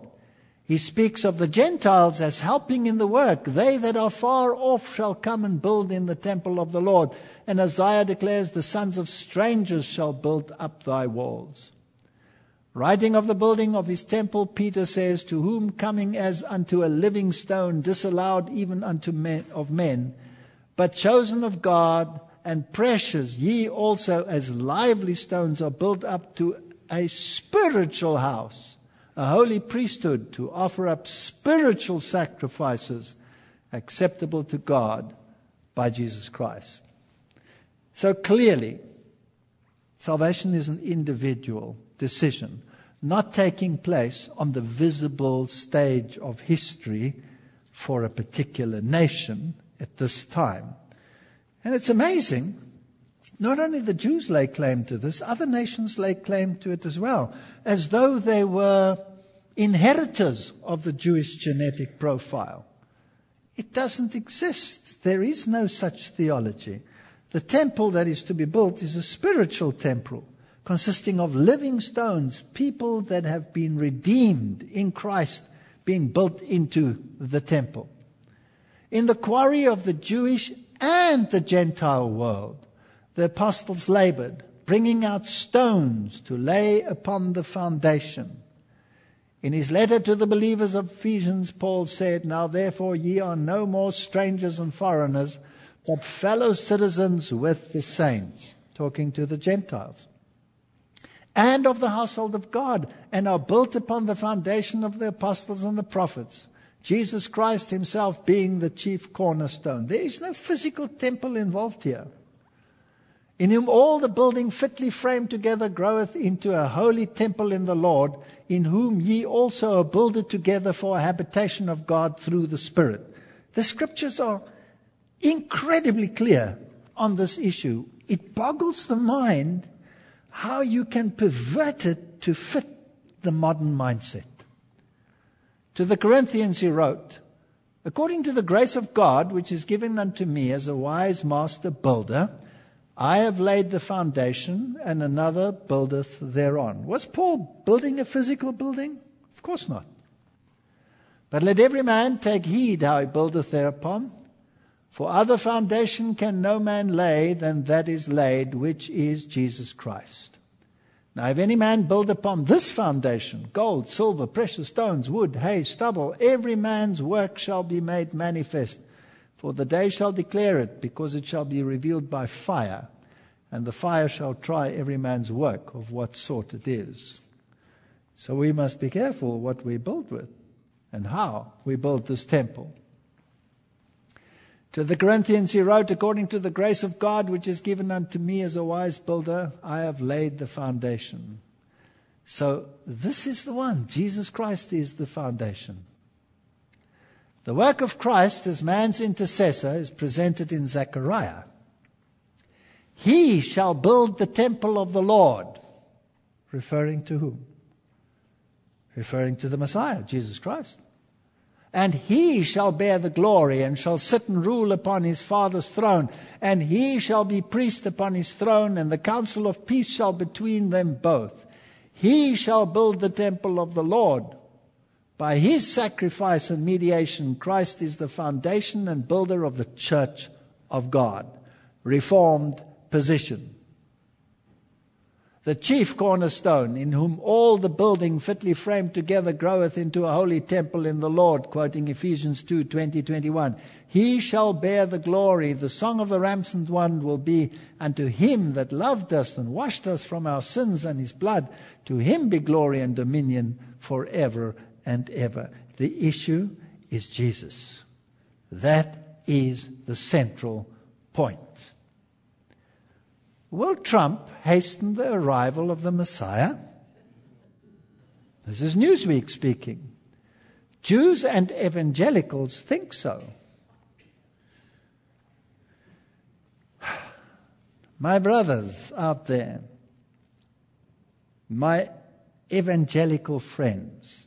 He speaks of the Gentiles as helping in the work. They that are far off shall come and build in the temple of the Lord. And Isaiah declares, the sons of strangers shall build up thy walls. Writing of the building of his temple, Peter says, to whom coming as unto a living stone, disallowed even unto men, of men, but chosen of God and precious, ye also as lively stones are built up to a spiritual house, a holy priesthood, to offer up spiritual sacrifices acceptable to God by Jesus Christ. So clearly, salvation is an individual decision, not taking place on the visible stage of history for a particular nation at this time. And it's amazing. Not only the Jews lay claim to this, other nations lay claim to it as well, as though they were inheritors of the Jewish genetic profile. It doesn't exist. There is no such theology. The temple that is to be built is a spiritual temple, consisting of living stones, people that have been redeemed in Christ, being built into the temple. In the quarry of the Jewish and the Gentile world, the apostles labored, bringing out stones to lay upon the foundation. In his letter to the believers of Ephesians, Paul said, "Now therefore ye are no more strangers and foreigners, but fellow citizens with the saints," talking to the Gentiles, "and of the household of God, and are built upon the foundation of the apostles and the prophets, Jesus Christ himself being the chief cornerstone." There is no physical temple involved here. "In whom all the building fitly framed together groweth into a holy temple in the Lord, in whom ye also are builded together for a habitation of God through the Spirit." The scriptures are incredibly clear on this issue. It boggles the mind how you can pervert it to fit the modern mindset. To the Corinthians he wrote, "According to the grace of God, which is given unto me as a wise master builder, I have laid the foundation, and another buildeth thereon." Was Paul building a physical building? Of course not. "But let every man take heed how he buildeth thereupon. For other foundation can no man lay than that is laid, which is Jesus Christ. Now if any man build upon this foundation, gold, silver, precious stones, wood, hay, stubble, every man's work shall be made manifest. For the day shall declare it, because it shall be revealed by fire, and the fire shall try every man's work of what sort it is." So we must be careful what we build with and how we build this temple. To the Corinthians he wrote, "According to the grace of God, which is given unto me as a wise builder, I have laid the foundation." So this is the one. Jesus Christ is the foundation. The work of Christ as man's intercessor is presented in Zechariah. "He shall build the temple of the Lord." Referring to whom? Referring to the Messiah, Jesus Christ. "And he shall bear the glory, and shall sit and rule upon his father's throne. And he shall be priest upon his throne, and the council of peace shall between them both. He shall build the temple of the Lord. By his sacrifice and mediation, Christ is the foundation and builder of the church of God." Reformed position. "The chief cornerstone, in whom all the building fitly framed together groweth into a holy temple in the Lord," quoting Ephesians two, twenty, twenty-one. "He shall bear the glory. The song of the ransomed one will be, unto him that loved us and washed us from our sins and his blood. To him be glory and dominion forever and ever." The issue is Jesus. That is the central point. Will Trump hasten the arrival of the Messiah? This is Newsweek speaking. Jews and evangelicals think so. My brothers out there, my evangelical friends,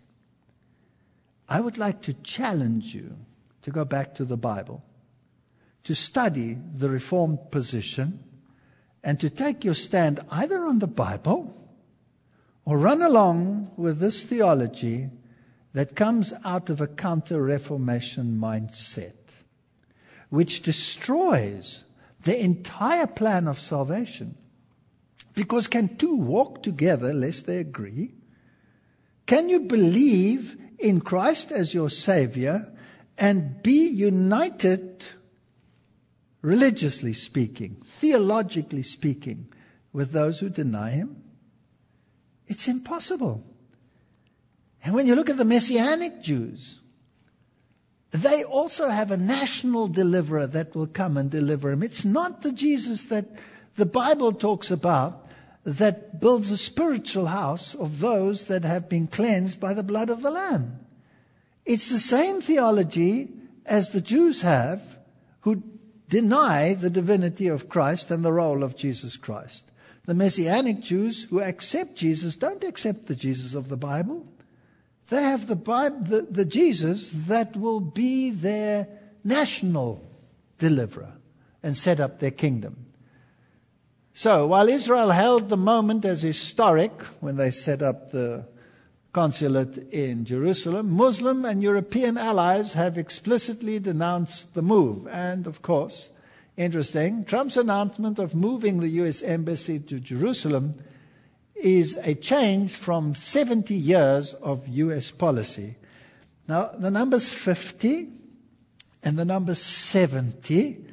I would like to challenge you to go back to the Bible, to study the Reformed position, and to take your stand either on the Bible or run along with this theology that comes out of a counter-Reformation mindset, which destroys the entire plan of salvation. Because can two walk together lest they agree? Can you believe in Christ as your Savior and be united, religiously speaking, theologically speaking, with those who deny Him? It's impossible. And when you look at the Messianic Jews, they also have a national deliverer that will come and deliver him. It's not the Jesus that the Bible talks about, that builds a spiritual house of those that have been cleansed by the blood of the Lamb. It's the same theology as the Jews have, who deny the divinity of Christ and the role of Jesus Christ. The Messianic Jews who accept Jesus don't accept the Jesus of the Bible. They have the Bible, the, the Jesus that will be their national deliverer and set up their kingdom. So, while Israel held the moment as historic, when they set up the consulate in Jerusalem, Muslim and European allies have explicitly denounced the move. And, of course, interesting, Trump's announcement of moving the U S embassy to Jerusalem is a change from seventy years of U S policy. Now, the numbers fifty and the number seventy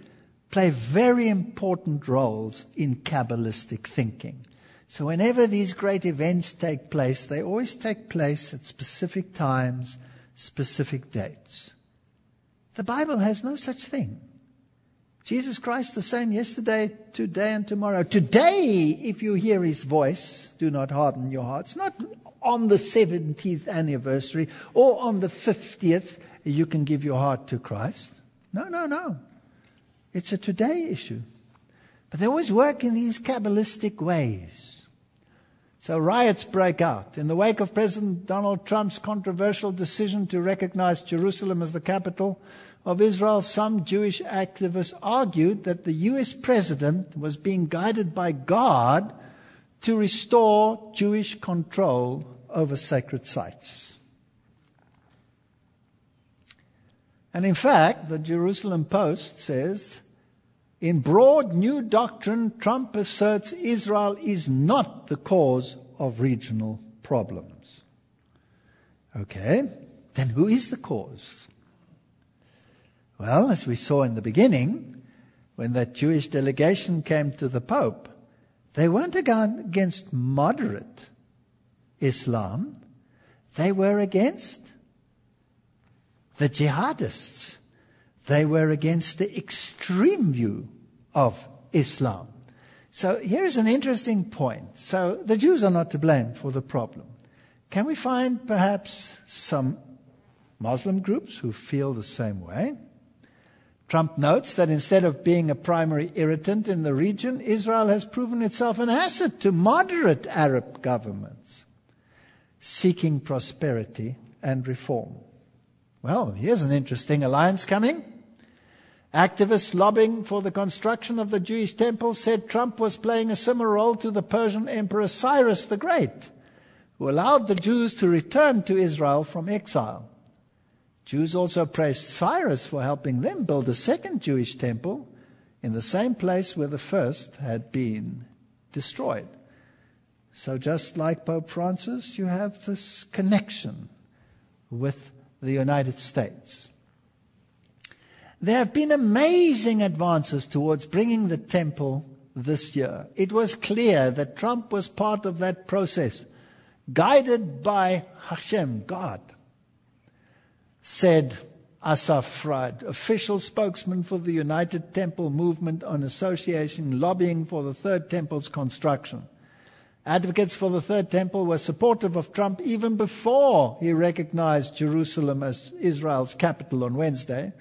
play very important roles in Kabbalistic thinking. So whenever these great events take place, they always take place at specific times, specific dates. The Bible has no such thing. Jesus Christ the same yesterday, today, and tomorrow. Today, if you hear his voice, do not harden your hearts. Not on the seventieth anniversary or on the fiftieth, you can give your heart to Christ. No, no, no. It's a today issue. But they always work in these Kabbalistic ways. So riots break out. In the wake of President Donald Trump's controversial decision to recognize Jerusalem as the capital of Israel, some Jewish activists argued that the U S president was being guided by God to restore Jewish control over sacred sites. And in fact, the Jerusalem Post says, in broad new doctrine, Trump asserts Israel is not the cause of regional problems. Okay, then who is the cause? Well, as we saw in the beginning, when that Jewish delegation came to the Pope, they weren't against moderate Islam. They were against the jihadists. They were against the extreme view of Islam. So here's an interesting point. So the Jews are not to blame for the problem. Can we find perhaps some Muslim groups who feel the same way? Trump notes that instead of being a primary irritant in the region, Israel has proven itself an asset to moderate Arab governments seeking prosperity and reform. Well, here's an interesting alliance coming. Activists lobbying for the construction of the Jewish temple said Trump was playing a similar role to the Persian Emperor Cyrus the Great, who allowed the Jews to return to Israel from exile. Jews also praised Cyrus for helping them build a second Jewish temple in the same place where the first had been destroyed. So just like Pope Francis, you have this connection with the United States. There have been amazing advances towards bringing the temple this year. It was clear that Trump was part of that process, guided by Hashem, God, said Asaf Rad, official spokesman for the United Temple Movement on Association lobbying for the Third Temple's construction. Advocates for the Third Temple were supportive of Trump even before he recognized Jerusalem as Israel's capital on Wednesday.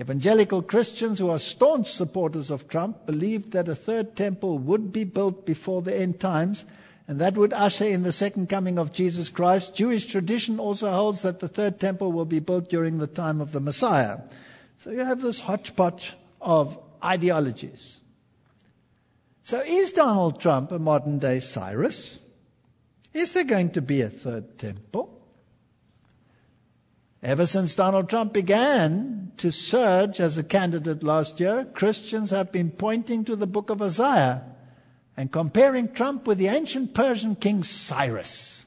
Evangelical Christians who are staunch supporters of Trump believed that a Third Temple would be built before the end times, and that would usher in the second coming of Jesus Christ. Jewish tradition also holds that the Third Temple will be built during the time of the Messiah. So you have this hodgepodge of ideologies. So is Donald Trump a modern-day Cyrus? Is there going to be a Third Temple? Ever since Donald Trump began to surge as a candidate last year, Christians have been pointing to the book of Isaiah and comparing Trump with the ancient Persian king Cyrus.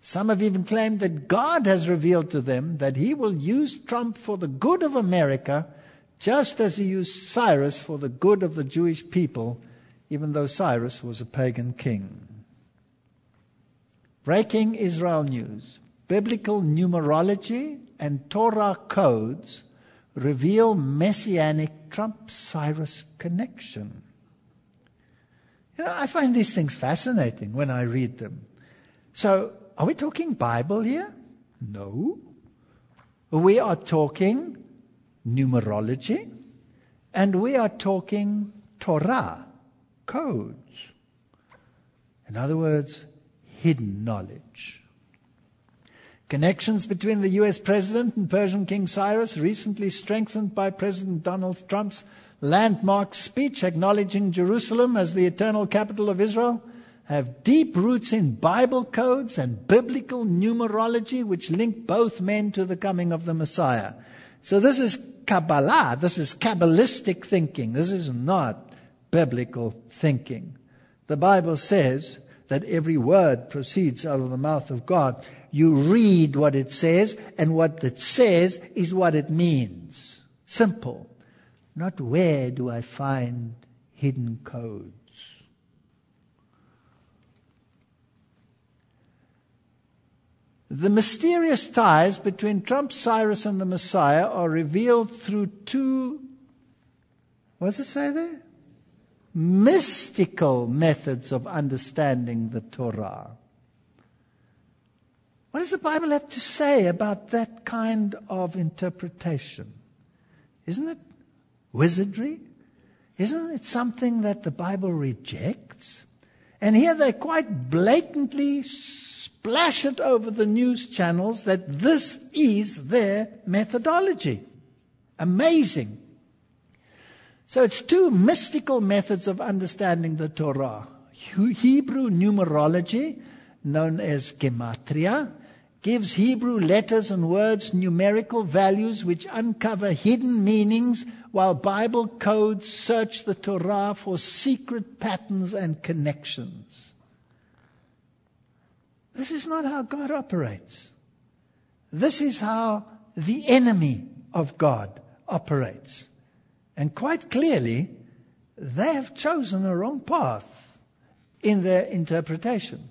Some have even claimed that God has revealed to them that he will use Trump for the good of America, just as he used Cyrus for the good of the Jewish people, even though Cyrus was a pagan king. Breaking Israel News. Biblical numerology and Torah codes reveal messianic Trump-Cyrus connection. You know, I find these things fascinating when I read them. So, are we talking Bible here? No. We are talking numerology, and we are talking Torah codes. In other words, hidden knowledge. Connections between the U S president and Persian King Cyrus, recently strengthened by President Donald Trump's landmark speech acknowledging Jerusalem as the eternal capital of Israel, have deep roots in Bible codes and biblical numerology which link both men to the coming of the Messiah. So this is Kabbalah, this is Kabbalistic thinking, this is not biblical thinking. The Bible says that every word proceeds out of the mouth of God. You read what it says, and what it says is what it means. Simple. Not where do I find hidden codes. The mysterious ties between Trump, Cyrus, and the Messiah are revealed through two, what does it say there? Mystical methods of understanding the Torah. What does the Bible have to say about that kind of interpretation? Isn't it wizardry? Isn't it something that the Bible rejects? And here they quite blatantly splash it over the news channels that this is their methodology. Amazing. So it's two mystical methods of understanding the Torah. Hebrew numerology, known as gematria, gives Hebrew letters and words numerical values which uncover hidden meanings, while Bible codes search the Torah for secret patterns and connections. This is not how God operates. This is how the enemy of God operates. And quite clearly, they have chosen a wrong path in their interpretation.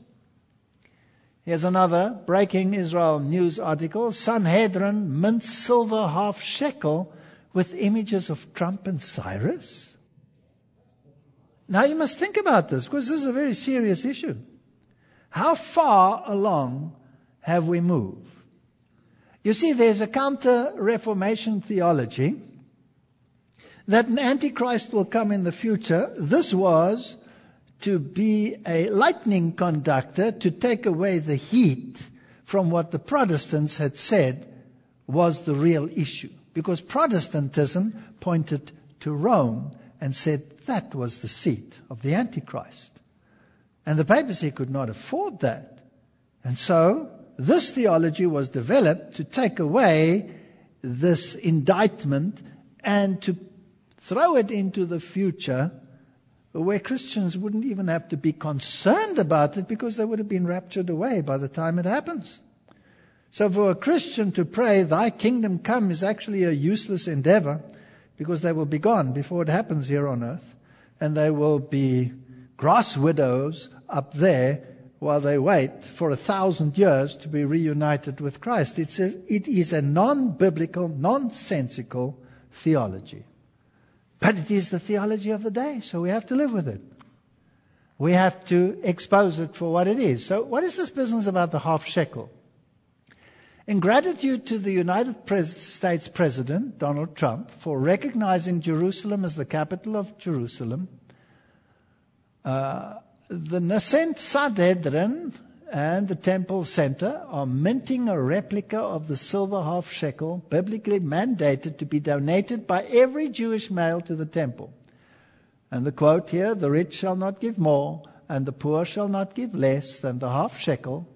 Here's another Breaking Israel News article. Sanhedrin mints silver half shekel with images of Trump and Cyrus. Now you must think about this, because this is a very serious issue. How far along have we moved? You see, there's a counter-reformation theology that an antichrist will come in the future. This was to be a lightning conductor to take away the heat from what the Protestants had said was the real issue. Because Protestantism pointed to Rome and said that was the seat of the Antichrist. And the papacy could not afford that. And so this theology was developed to take away this indictment and to throw it into the future, where Christians wouldn't even have to be concerned about it, because they would have been raptured away by the time it happens. So for a Christian to pray, "Thy kingdom come," is actually a useless endeavor, because they will be gone before it happens here on earth, and they will be grass widows up there while they wait for a thousand years to be reunited with Christ. It says it is a non-biblical, nonsensical theology. But it is the theology of the day, so we have to live with it. We have to expose it for what it is. So what is this business about the half shekel? In gratitude to the United States President, Donald Trump, for recognizing Jerusalem as the capital of Jerusalem, Uh, the nascent Sanhedrin and the Temple Center are minting a replica of the silver half shekel, biblically mandated to be donated by every Jewish male to the temple. And the quote here, "The rich shall not give more, and the poor shall not give less than the half shekel,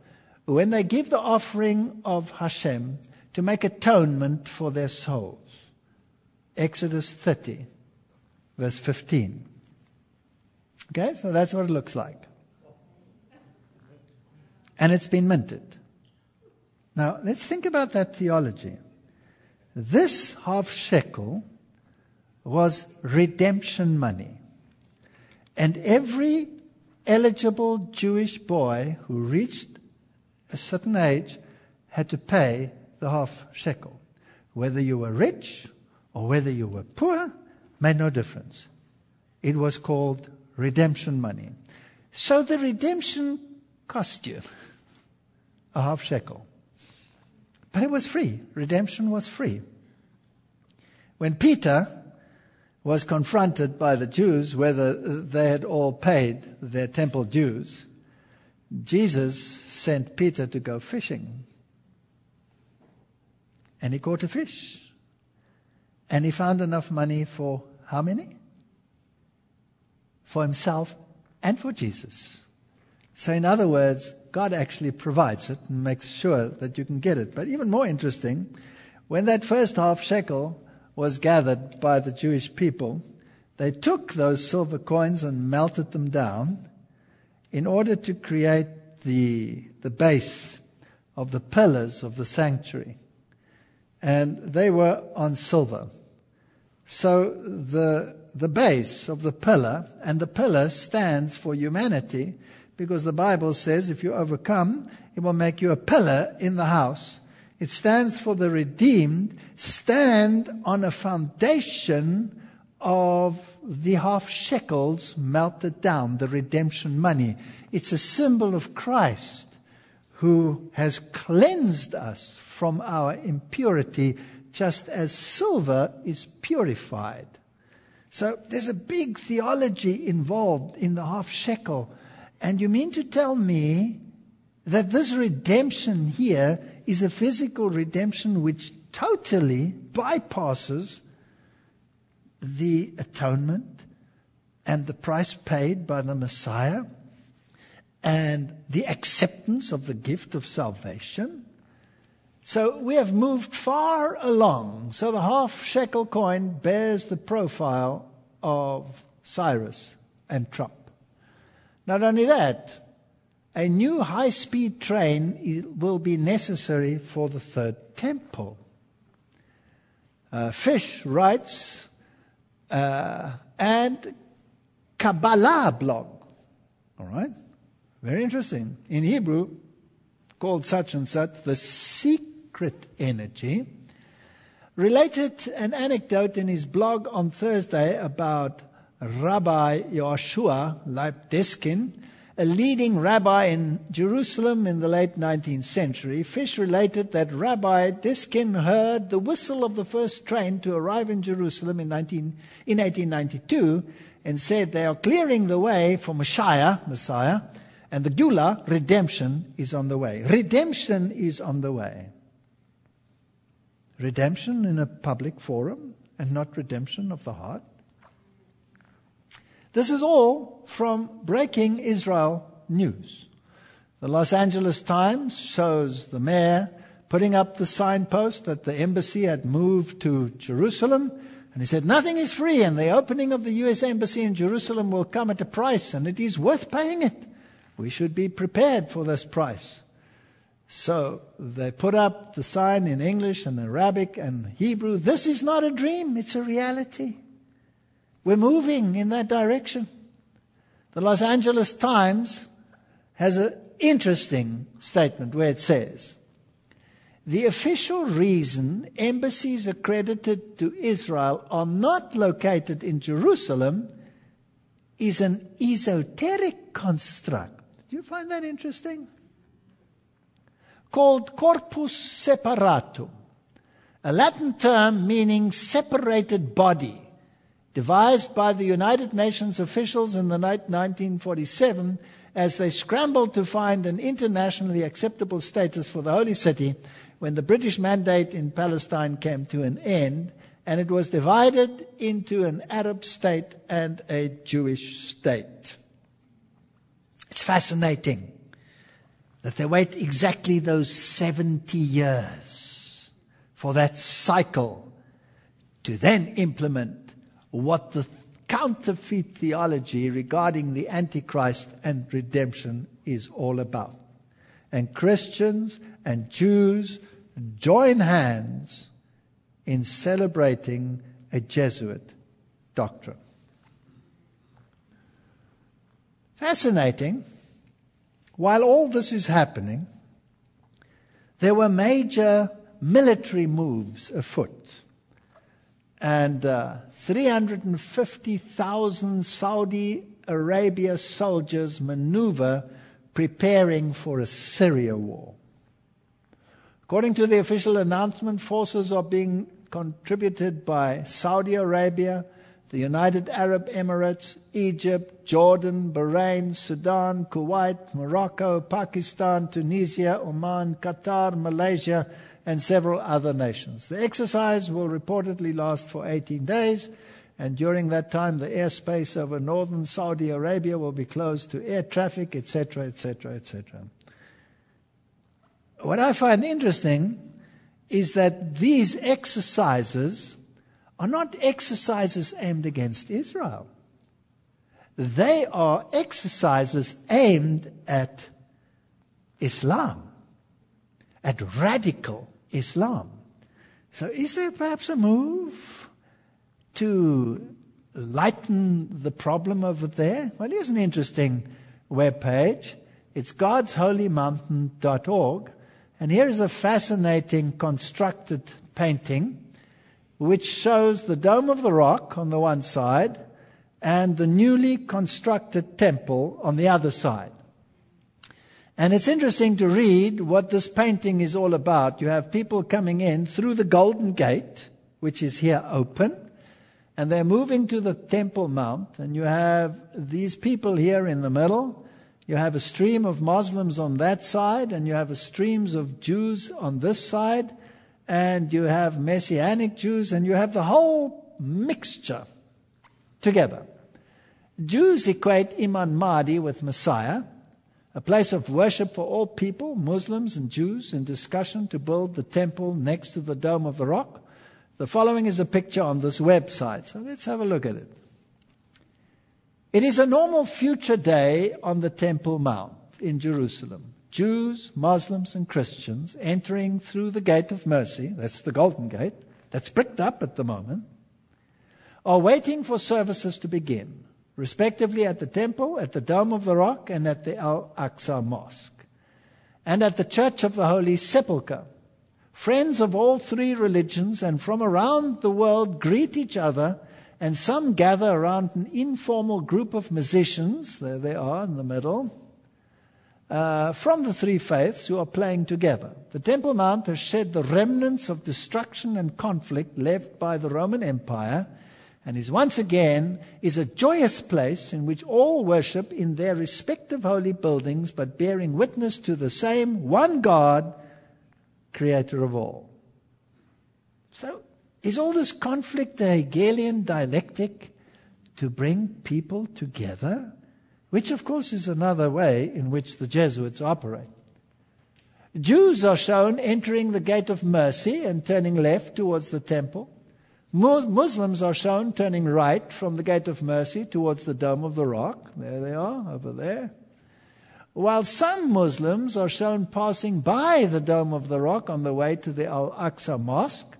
when they give the offering of Hashem to make atonement for their souls." Exodus thirty, verse fifteen. Okay, so that's what it looks like. And it's been minted. Now, let's think about that theology. This half shekel was redemption money. And every eligible Jewish boy who reached a certain age had to pay the half shekel. Whether you were rich or whether you were poor made no difference. It was called redemption money. So the redemption cost you a half shekel. But it was free. Redemption was free. When Peter was confronted by the Jews whether they had all paid their temple dues, Jesus sent Peter to go fishing. And he caught a fish. And he found enough money for how many? For himself and for Jesus. So in other words, God actually provides it and makes sure that you can get it. But even more interesting, when that first half shekel was gathered by the Jewish people, they took those silver coins and melted them down in order to create the, the base of the pillars of the sanctuary. And they were on silver. So the the base of the pillar, and the pillar stands for humanity, because the Bible says if you overcome, it will make you a pillar in the house. It stands for the redeemed stand on a foundation of the half shekels melted down, the redemption money. It's a symbol of Christ who has cleansed us from our impurity, just as silver is purified. So there's a big theology involved in the half shekel. And you mean to tell me that this redemption here is a physical redemption which totally bypasses the atonement and the price paid by the Messiah and the acceptance of the gift of salvation? So we have moved far along. So the half shekel coin bears the profile of Cyrus and Trump. Not only that, a new high-speed train will be necessary for the Third Temple. Uh, Fish writes, uh, and Kabbalah blog. All right? Very interesting. In Hebrew, called such and such, the secret energy, related an anecdote in his blog on Thursday about Rabbi Yehoshua Leibdeskin, a leading rabbi in Jerusalem in the late nineteenth century. Fish related that Rabbi Deskin heard the whistle of the first train to arrive in Jerusalem in, nineteen, in eighteen ninety-two and said, "They are clearing the way for Messiah, Messiah, and the Gula, redemption, is on the way." Redemption is on the way. Redemption in a public forum and not redemption of the heart. This is all from Breaking Israel News. The Los Angeles Times shows the mayor putting up the signpost that the embassy had moved to Jerusalem. And he said, "Nothing is free, and the opening of the U S embassy in Jerusalem will come at a price, and it is worth paying it. We should be prepared for this price." So they put up the sign in English and Arabic and Hebrew. This is not a dream, it's a reality. We're moving in that direction. The Los Angeles Times has an interesting statement where it says, "The official reason embassies accredited to Israel are not located in Jerusalem is an esoteric construct." Do you find that interesting? Called corpus separatum, a Latin term meaning separated body, devised by the United Nations officials in the late nineteen forty-seven as they scrambled to find an internationally acceptable status for the Holy City when the British mandate in Palestine came to an end and it was divided into an Arab state and a Jewish state. It's fascinating that they wait exactly those seventy years for that cycle to then implement what the counterfeit theology regarding the Antichrist and redemption is all about. And Christians and Jews join hands in celebrating a Jesuit doctrine. Fascinating. While all this is happening, there were major military moves afoot. And uh, three hundred fifty thousand Saudi Arabia soldiers maneuver preparing for a Syria war. According to the official announcement, forces are being contributed by Saudi Arabia, the United Arab Emirates, Egypt, Jordan, Bahrain, Sudan, Kuwait, Morocco, Pakistan, Tunisia, Oman, Qatar, Malaysia, and several other nations. The exercise will reportedly last for eighteen days, and during that time the airspace over northern Saudi Arabia will be closed to air traffic, et cetera, et cetera, et cetera. What I find interesting is that these exercises are not exercises aimed against Israel. They are exercises aimed at Islam, at radical Islam. So is there perhaps a move to lighten the problem over there? Well, here's an interesting webpage. It's gods holy mountain dot org. And here is a fascinating constructed painting which shows the Dome of the Rock on the one side and the newly constructed temple on the other side. And it's interesting to read what this painting is all about. You have people coming in through the Golden Gate, which is here open, and they're moving to the Temple Mount, and you have these people here in the middle. You have a stream of Muslims on that side, and you have a streams of Jews on this side, and you have Messianic Jews, and you have the whole mixture together. Jews equate Imam Mahdi with Messiah, a place of worship for all people, Muslims and Jews, in discussion to build the temple next to the Dome of the Rock. The following is a picture on this website, so let's have a look at it. It is a normal future day on the Temple Mount in Jerusalem. Jews, Muslims and Christians entering through the Gate of Mercy, that's the Golden Gate, that's bricked up at the moment, are waiting for services to begin, respectively at the temple, at the Dome of the Rock, and at the Al-Aqsa Mosque, and at the Church of the Holy Sepulchre. Friends of all three religions and from around the world greet each other, and some gather around an informal group of musicians, there they are in the middle, uh, from the three faiths who are playing together. The Temple Mount has shed the remnants of destruction and conflict left by the Roman Empire, and is once again is a joyous place in which all worship in their respective holy buildings, but bearing witness to the same one God, creator of all. So is all this conflict a Hegelian dialectic to bring people together? Which of course is another way in which the Jesuits operate. Jews are shown entering the Gate of Mercy and turning left towards the temple. Muslims are shown turning right from the Gate of Mercy towards the Dome of the Rock. There they are, over there. While some Muslims are shown passing by the Dome of the Rock on the way to the Al-Aqsa Mosque,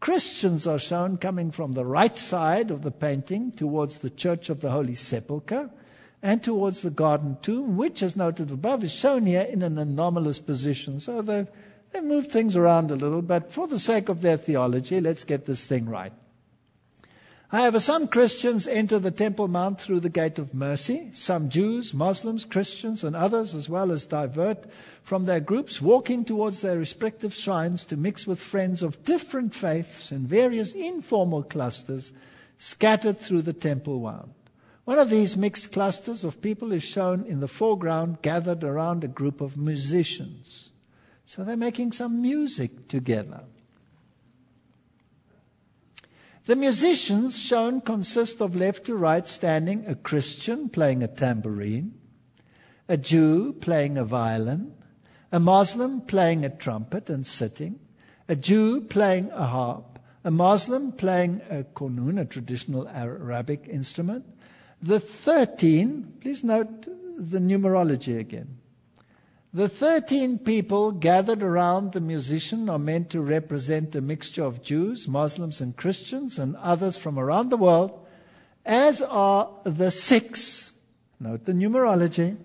Christians are shown coming from the right side of the painting towards the Church of the Holy Sepulchre and towards the Garden Tomb, which, as noted above, is shown here in an anomalous position. So they've They've moved things around a little, but for the sake of their theology, let's get this thing right. However, some Christians enter the Temple Mount through the Gate of Mercy. Some Jews, Muslims, Christians, and others as well as divert from their groups, walking towards their respective shrines to mix with friends of different faiths in various informal clusters scattered through the Temple Mount. One of these mixed clusters of people is shown in the foreground, gathered around a group of musicians. So they're making some music together. The musicians shown consist of left to right standing a Christian playing a tambourine, a Jew playing a violin, a Muslim playing a trumpet and sitting, a Jew playing a harp, a Muslim playing a qanun, a traditional Arabic instrument. The thirteen, please note the numerology again. The thirteen people gathered around the musician are meant to represent a mixture of Jews, Muslims and Christians and others from around the world, as are the six, note the numerology,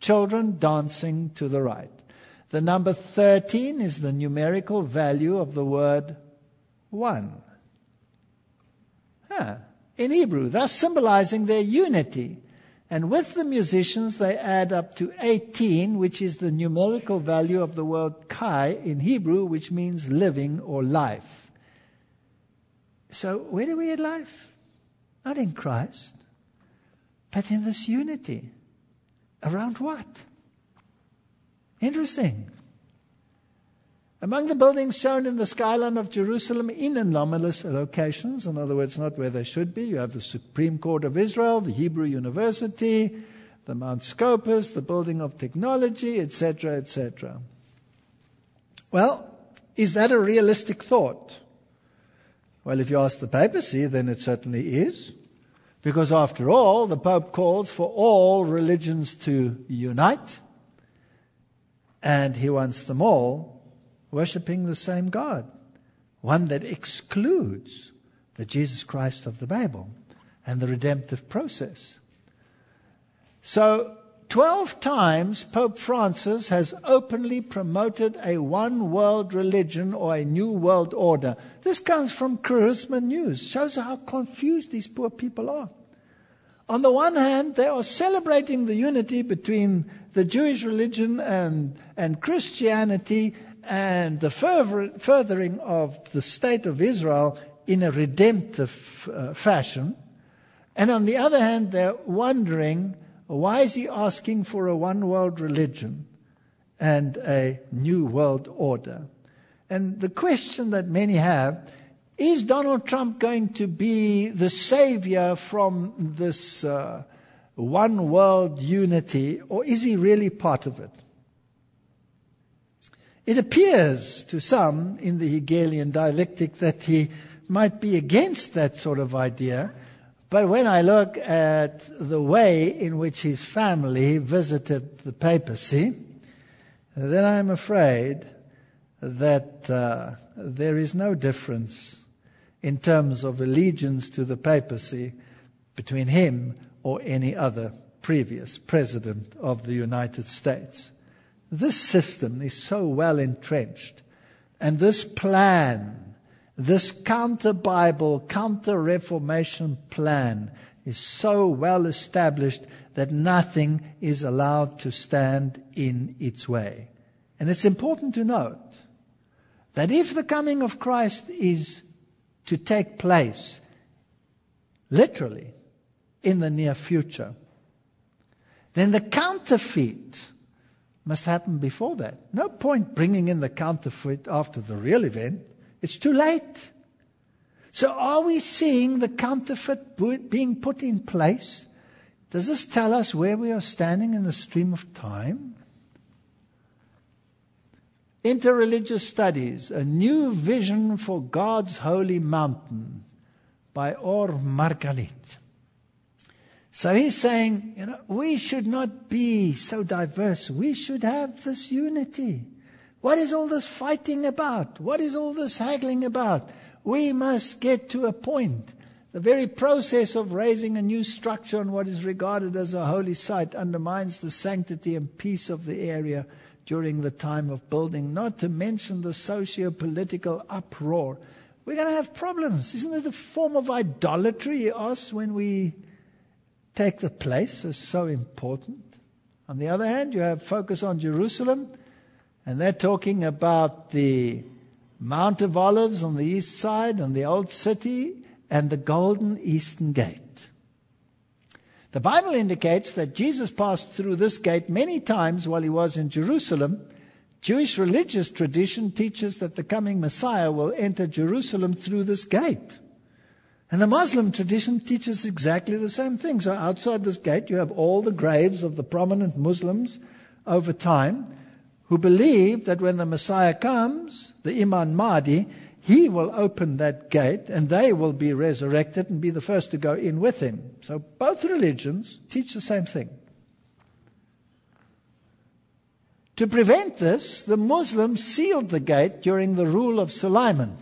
children dancing to the right. The number thirteen is the numerical value of the word one. Huh. In Hebrew, thus symbolizing their unity. And with the musicians, they add up to eighteen, which is the numerical value of the word kai in Hebrew, which means living or life. So where do we get life? Not in Christ, but in this unity. Around what? Interesting. Among the buildings shown in the skyline of Jerusalem in anomalous locations, in other words, not where they should be, you have the Supreme Court of Israel, the Hebrew University, the Mount Scopus, the Building of Technology, et cetera, et cetera. Well, is that a realistic thought? Well, if you ask the papacy, then it certainly is. Because after all, the Pope calls for all religions to unite, and he wants them all worshipping the same God, one that excludes the Jesus Christ of the Bible and the redemptive process. So, twelve times Pope Francis has openly promoted a one-world religion or a new world order. This comes from Charisma News. It shows how confused these poor people are. On the one hand, they are celebrating the unity between the Jewish religion and, and Christianity and the further, furthering of the state of Israel in a redemptive uh, fashion. And on the other hand, they're wondering, why is he asking for a one-world religion and a new world order? And the question that many have, is Donald Trump going to be the savior from this uh, one-world unity, or is he really part of it? It appears to some in the Hegelian dialectic that he might be against that sort of idea. But when I look at the way in which his family visited the papacy, then I'm afraid that uh, there is no difference in terms of allegiance to the papacy between him or any other previous president of the United States. This system is so well entrenched, and this plan, this counter-Bible, counter-Reformation plan is so well established that nothing is allowed to stand in its way. And it's important to note that if the coming of Christ is to take place, literally, in the near future, then the counterfeit must happen before that. No point bringing in the counterfeit after the real event. It's too late. So are we seeing the counterfeit being put in place? Does this tell us where we are standing in the stream of time? Interreligious Studies, A New Vision for God's Holy Mountain by Or Margalit. So he's saying, you know, we should not be so diverse. We should have this unity. What is all this fighting about? What is all this haggling about? We must get to a point. The very process of raising a new structure on what is regarded as a holy site undermines the sanctity and peace of the area during the time of building, not to mention the socio-political uproar. We're going to have problems. Isn't it a form of idolatry, he asks, when we take the place as so important? On the other hand, you have Focus on Jerusalem, and they're talking about the Mount of Olives on the east side and the Old City and the Golden Eastern Gate. The Bible indicates that Jesus passed through this gate many times while he was in Jerusalem. Jewish religious tradition teaches that the coming Messiah will enter Jerusalem through this gate. And the Muslim tradition teaches exactly the same thing. So outside this gate you have all the graves of the prominent Muslims over time, who believe that when the Messiah comes, the Imam Mahdi, he will open that gate and they will be resurrected and be the first to go in with him. So both religions teach the same thing. To prevent this, the Muslims sealed the gate during the rule of Sulaiman.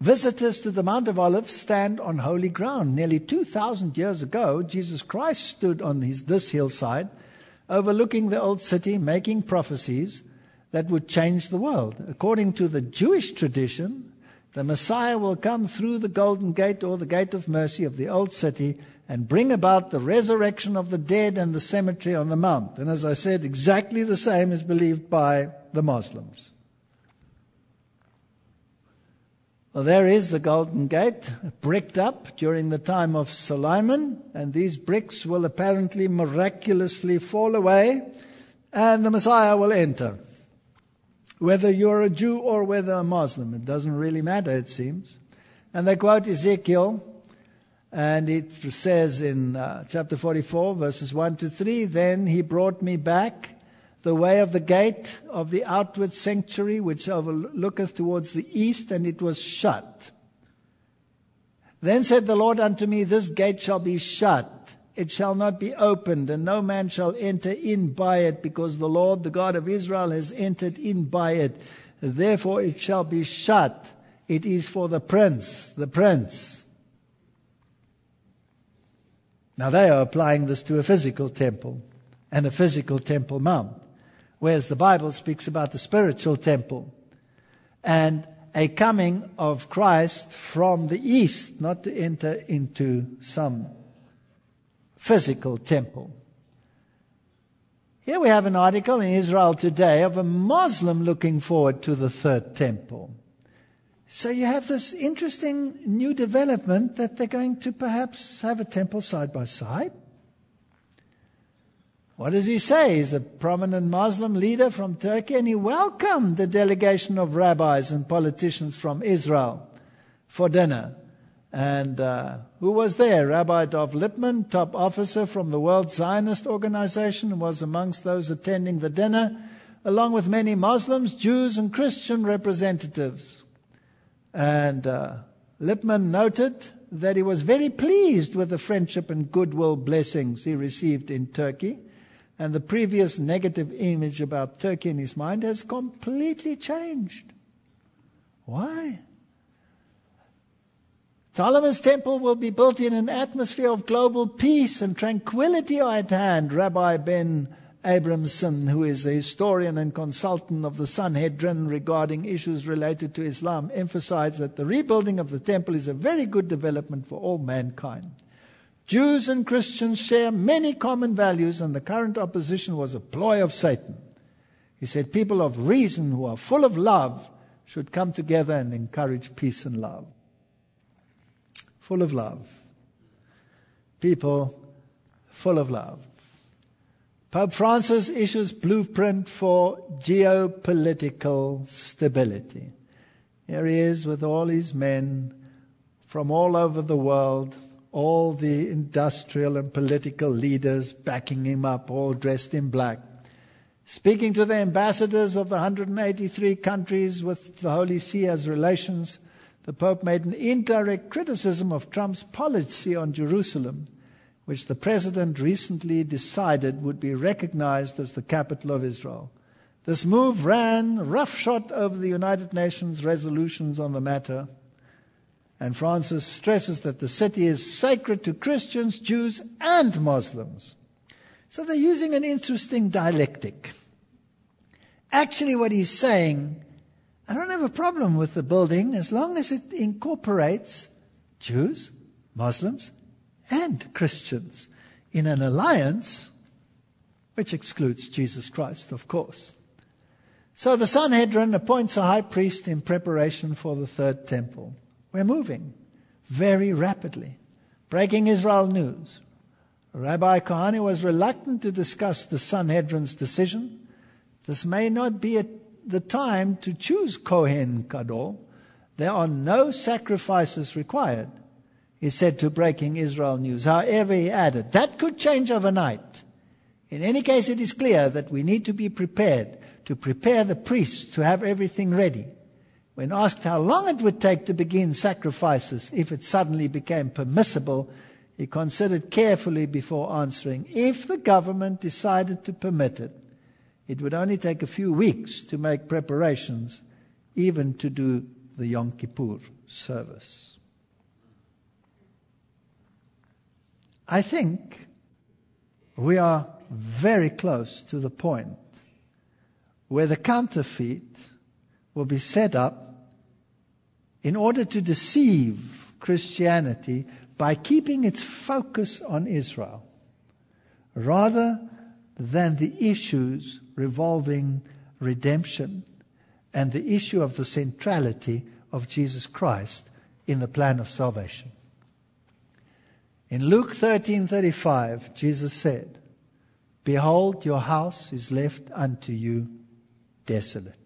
Visitors to the Mount of Olives stand on holy ground. Nearly two thousand years ago, Jesus Christ stood on his, this hillside, overlooking the Old City, making prophecies that would change the world. According to the Jewish tradition, the Messiah will come through the Golden Gate or the Gate of Mercy of the Old City and bring about the resurrection of the dead and the cemetery on the mount. And as I said, exactly the same is believed by the Muslims. Well, there is the Golden Gate, bricked up during the time of Solomon, and these bricks will apparently miraculously fall away, and the Messiah will enter. Whether you're a Jew or whether a Muslim, it doesn't really matter, it seems. And they quote Ezekiel, and it says in uh, chapter forty-four, verses one to three, "Then he brought me back the way of the gate of the outward sanctuary, which overlooketh towards the east, and it was shut. Then said the Lord unto me, This gate shall be shut, it shall not be opened, and no man shall enter in by it, because the Lord, the God of Israel, has entered in by it. Therefore it shall be shut. It is for the prince, the prince. Now they are applying this to a physical temple and a physical temple mount, whereas the Bible speaks about the spiritual temple and a coming of Christ from the east, not to enter into some physical temple. Here we have an article in Israel Today of a Muslim looking forward to the third temple. So you have this interesting new development that they're going to perhaps have a temple side by side. What does he say? He's a prominent Muslim leader from Turkey, and he welcomed the delegation of rabbis and politicians from Israel for dinner. And uh, who was there? Rabbi Dov Lippman, top officer from the World Zionist Organization, was amongst those attending the dinner, along with many Muslims, Jews, and Christian representatives. And uh, Lippman noted that he was very pleased with the friendship and goodwill blessings he received in Turkey. And the previous negative image about Turkey in his mind has completely changed. Why? Solomon's temple will be built in an atmosphere of global peace and tranquility are at hand, Rabbi Ben Abramson, who is a historian and consultant of the Sanhedrin regarding issues related to Islam, emphasized that the rebuilding of the temple is a very good development for all mankind. Jews and Christians share many common values, and the current opposition was a ploy of Satan. He said, people of reason who are full of love should come together and encourage peace and love. Full of love. People full of love. Pope Francis issues blueprint for geopolitical stability. Here he is with all his men from all over the world, all the industrial and political leaders backing him up, all dressed in black, speaking to the ambassadors of the one hundred eighty-three countries with the Holy See as relations. The Pope made an indirect criticism of Trump's policy on Jerusalem, which the president recently decided would be recognized as the capital of Israel. This move ran roughshod over the United Nations resolutions on the matter, and Francis stresses that the city is sacred to Christians, Jews, and Muslims. So they're using an interesting dialectic. Actually, what he's saying, I don't have a problem with the building as long as it incorporates Jews, Muslims, and Christians in an alliance which excludes Jesus Christ, of course. So the Sanhedrin appoints a high priest in preparation for the third temple. We're moving very rapidly. Breaking Israel News. Rabbi Kahane was reluctant to discuss the Sanhedrin's decision. This may not be a, the time to choose Kohen Gadol. There are no sacrifices required, he said to Breaking Israel News. However, he added, that could change overnight. In any case, it is clear that we need to be prepared, to prepare the priests to have everything ready. When asked how long it would take to begin sacrifices if it suddenly became permissible, he considered carefully before answering. If the government decided to permit it, it would only take a few weeks to make preparations, even to do the Yom Kippur service. I think we are very close to the point where the counterfeit will be set up in order to deceive Christianity by keeping its focus on Israel, rather than the issues revolving redemption and the issue of the centrality of Jesus Christ in the plan of salvation. In Luke thirteen thirty-five, Jesus said, Behold, your house is left unto you desolate.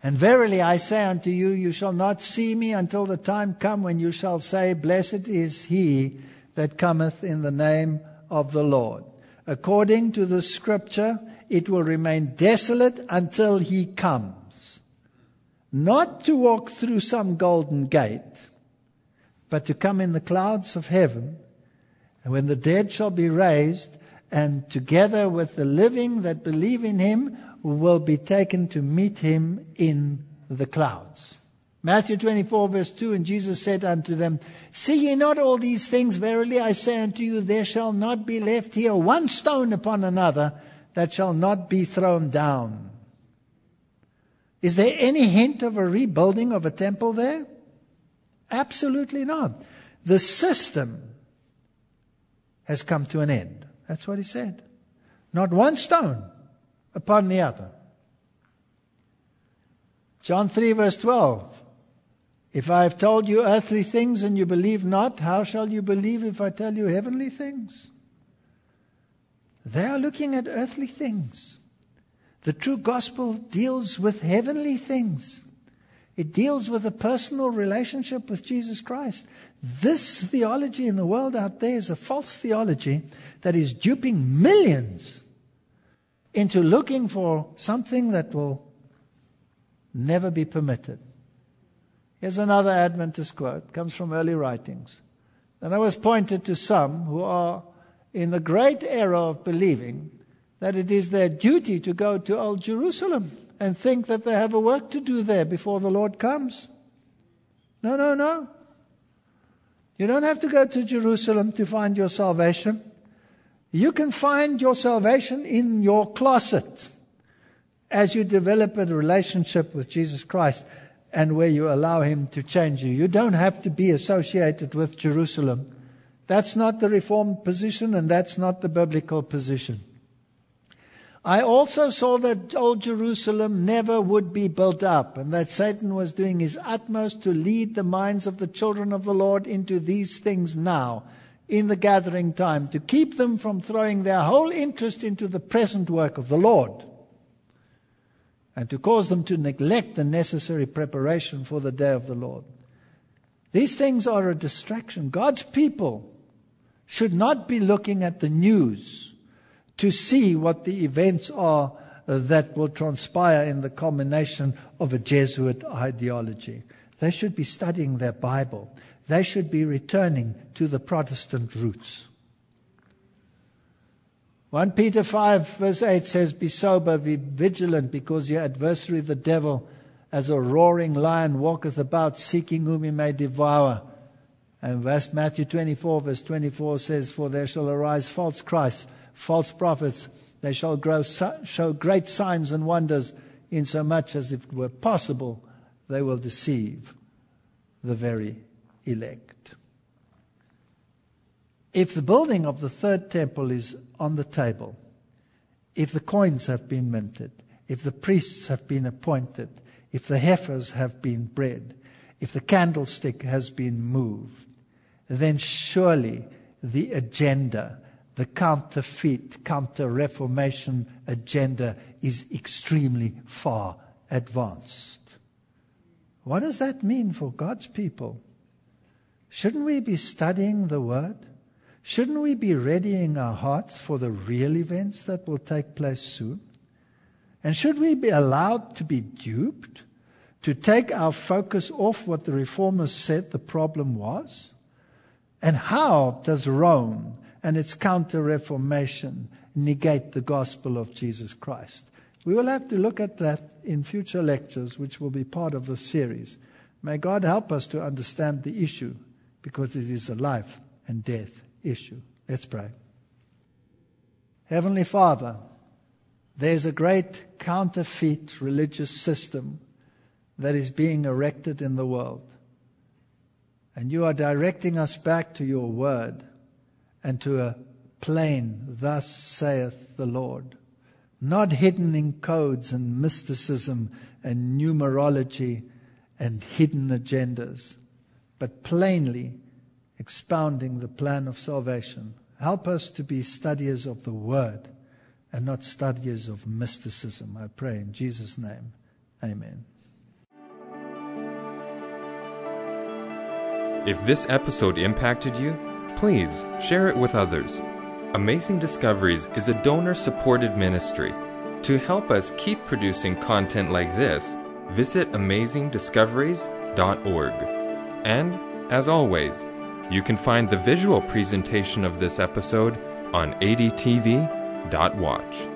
And verily I say unto you, you shall not see me until the time come when you shall say, Blessed is he that cometh in the name of the Lord. According to the scripture, it will remain desolate until he comes. Not to walk through some golden gate, but to come in the clouds of heaven, and when the dead shall be raised, and together with the living that believe in him will be taken to meet him in the clouds. Matthew twenty-four verse two, and Jesus said unto them, See ye not all these things? Verily I say unto you, there shall not be left here one stone upon another that shall not be thrown down. Is there any hint of a rebuilding of a temple there? Absolutely not. The system has come to an end. That's what he said. Not one stone upon the other. John three verse twelve. If I have told you earthly things and you believe not, how shall you believe if I tell you heavenly things? They are looking at earthly things. The true gospel deals with heavenly things. It deals with a personal relationship with Jesus Christ. This theology in the world out there is a false theology that is duping millions into looking for something that will never be permitted. Here's another Adventist quote. It comes from early writings. And I was pointed to some who are in the great error of believing that it is their duty to go to Old Jerusalem and think that they have a work to do there before the Lord comes. No, no, no. You don't have to go to Jerusalem to find your salvation. You can find your salvation in your closet as you develop a relationship with Jesus Christ and where you allow Him to change you. You don't have to be associated with Jerusalem. That's not the Reformed position, and that's not the biblical position. I also saw that Old Jerusalem never would be built up, and that Satan was doing his utmost to lead the minds of the children of the Lord into these things now, in the gathering time, to keep them from throwing their whole interest into the present work of the Lord, and to cause them to neglect the necessary preparation for the day of the Lord. These things are a distraction. God's people should not be looking at the news to see what the events are that will transpire in the culmination of a Jesuit ideology. They should be studying their Bible. They should be returning to the Protestant roots. First Peter five verse eight says, Be sober, be vigilant, because your adversary the devil, as a roaring lion, walketh about, seeking whom he may devour. And verse Matthew twenty-four verse twenty-four says, For there shall arise false Christs, false prophets, they shall grow, show great signs and wonders, insomuch as if it were possible, they will deceive the very elect. If the building of the third temple is on the table, if the coins have been minted, if the priests have been appointed, if the heifers have been bred, if the candlestick has been moved, then surely the agenda, the counterfeit, counter-reformation agenda is extremely far advanced. What does that mean for God's people? Shouldn't we be studying the Word? Shouldn't we be readying our hearts for the real events that will take place soon? And should we be allowed to be duped, to take our focus off what the Reformers said the problem was? And how does Rome and its counter-reformation negate the gospel of Jesus Christ? We will have to look at that in future lectures, which will be part of the series. May God help us to understand the issue, because it is a life and death issue. Let's pray. Heavenly Father, there is a great counterfeit religious system that is being erected in the world. And you are directing us back to your word, and to a plain, thus saith the Lord, not hidden in codes and mysticism and numerology and hidden agendas, but plainly expounding the plan of salvation. Help us to be studiers of the Word and not studiers of mysticism. I pray in Jesus' name. Amen. If this episode impacted you, please share it with others. Amazing Discoveries is a donor-supported ministry. To help us keep producing content like this, visit amazing discoveries dot org. And As always, you can find the visual presentation of this episode on A D T V dot watch.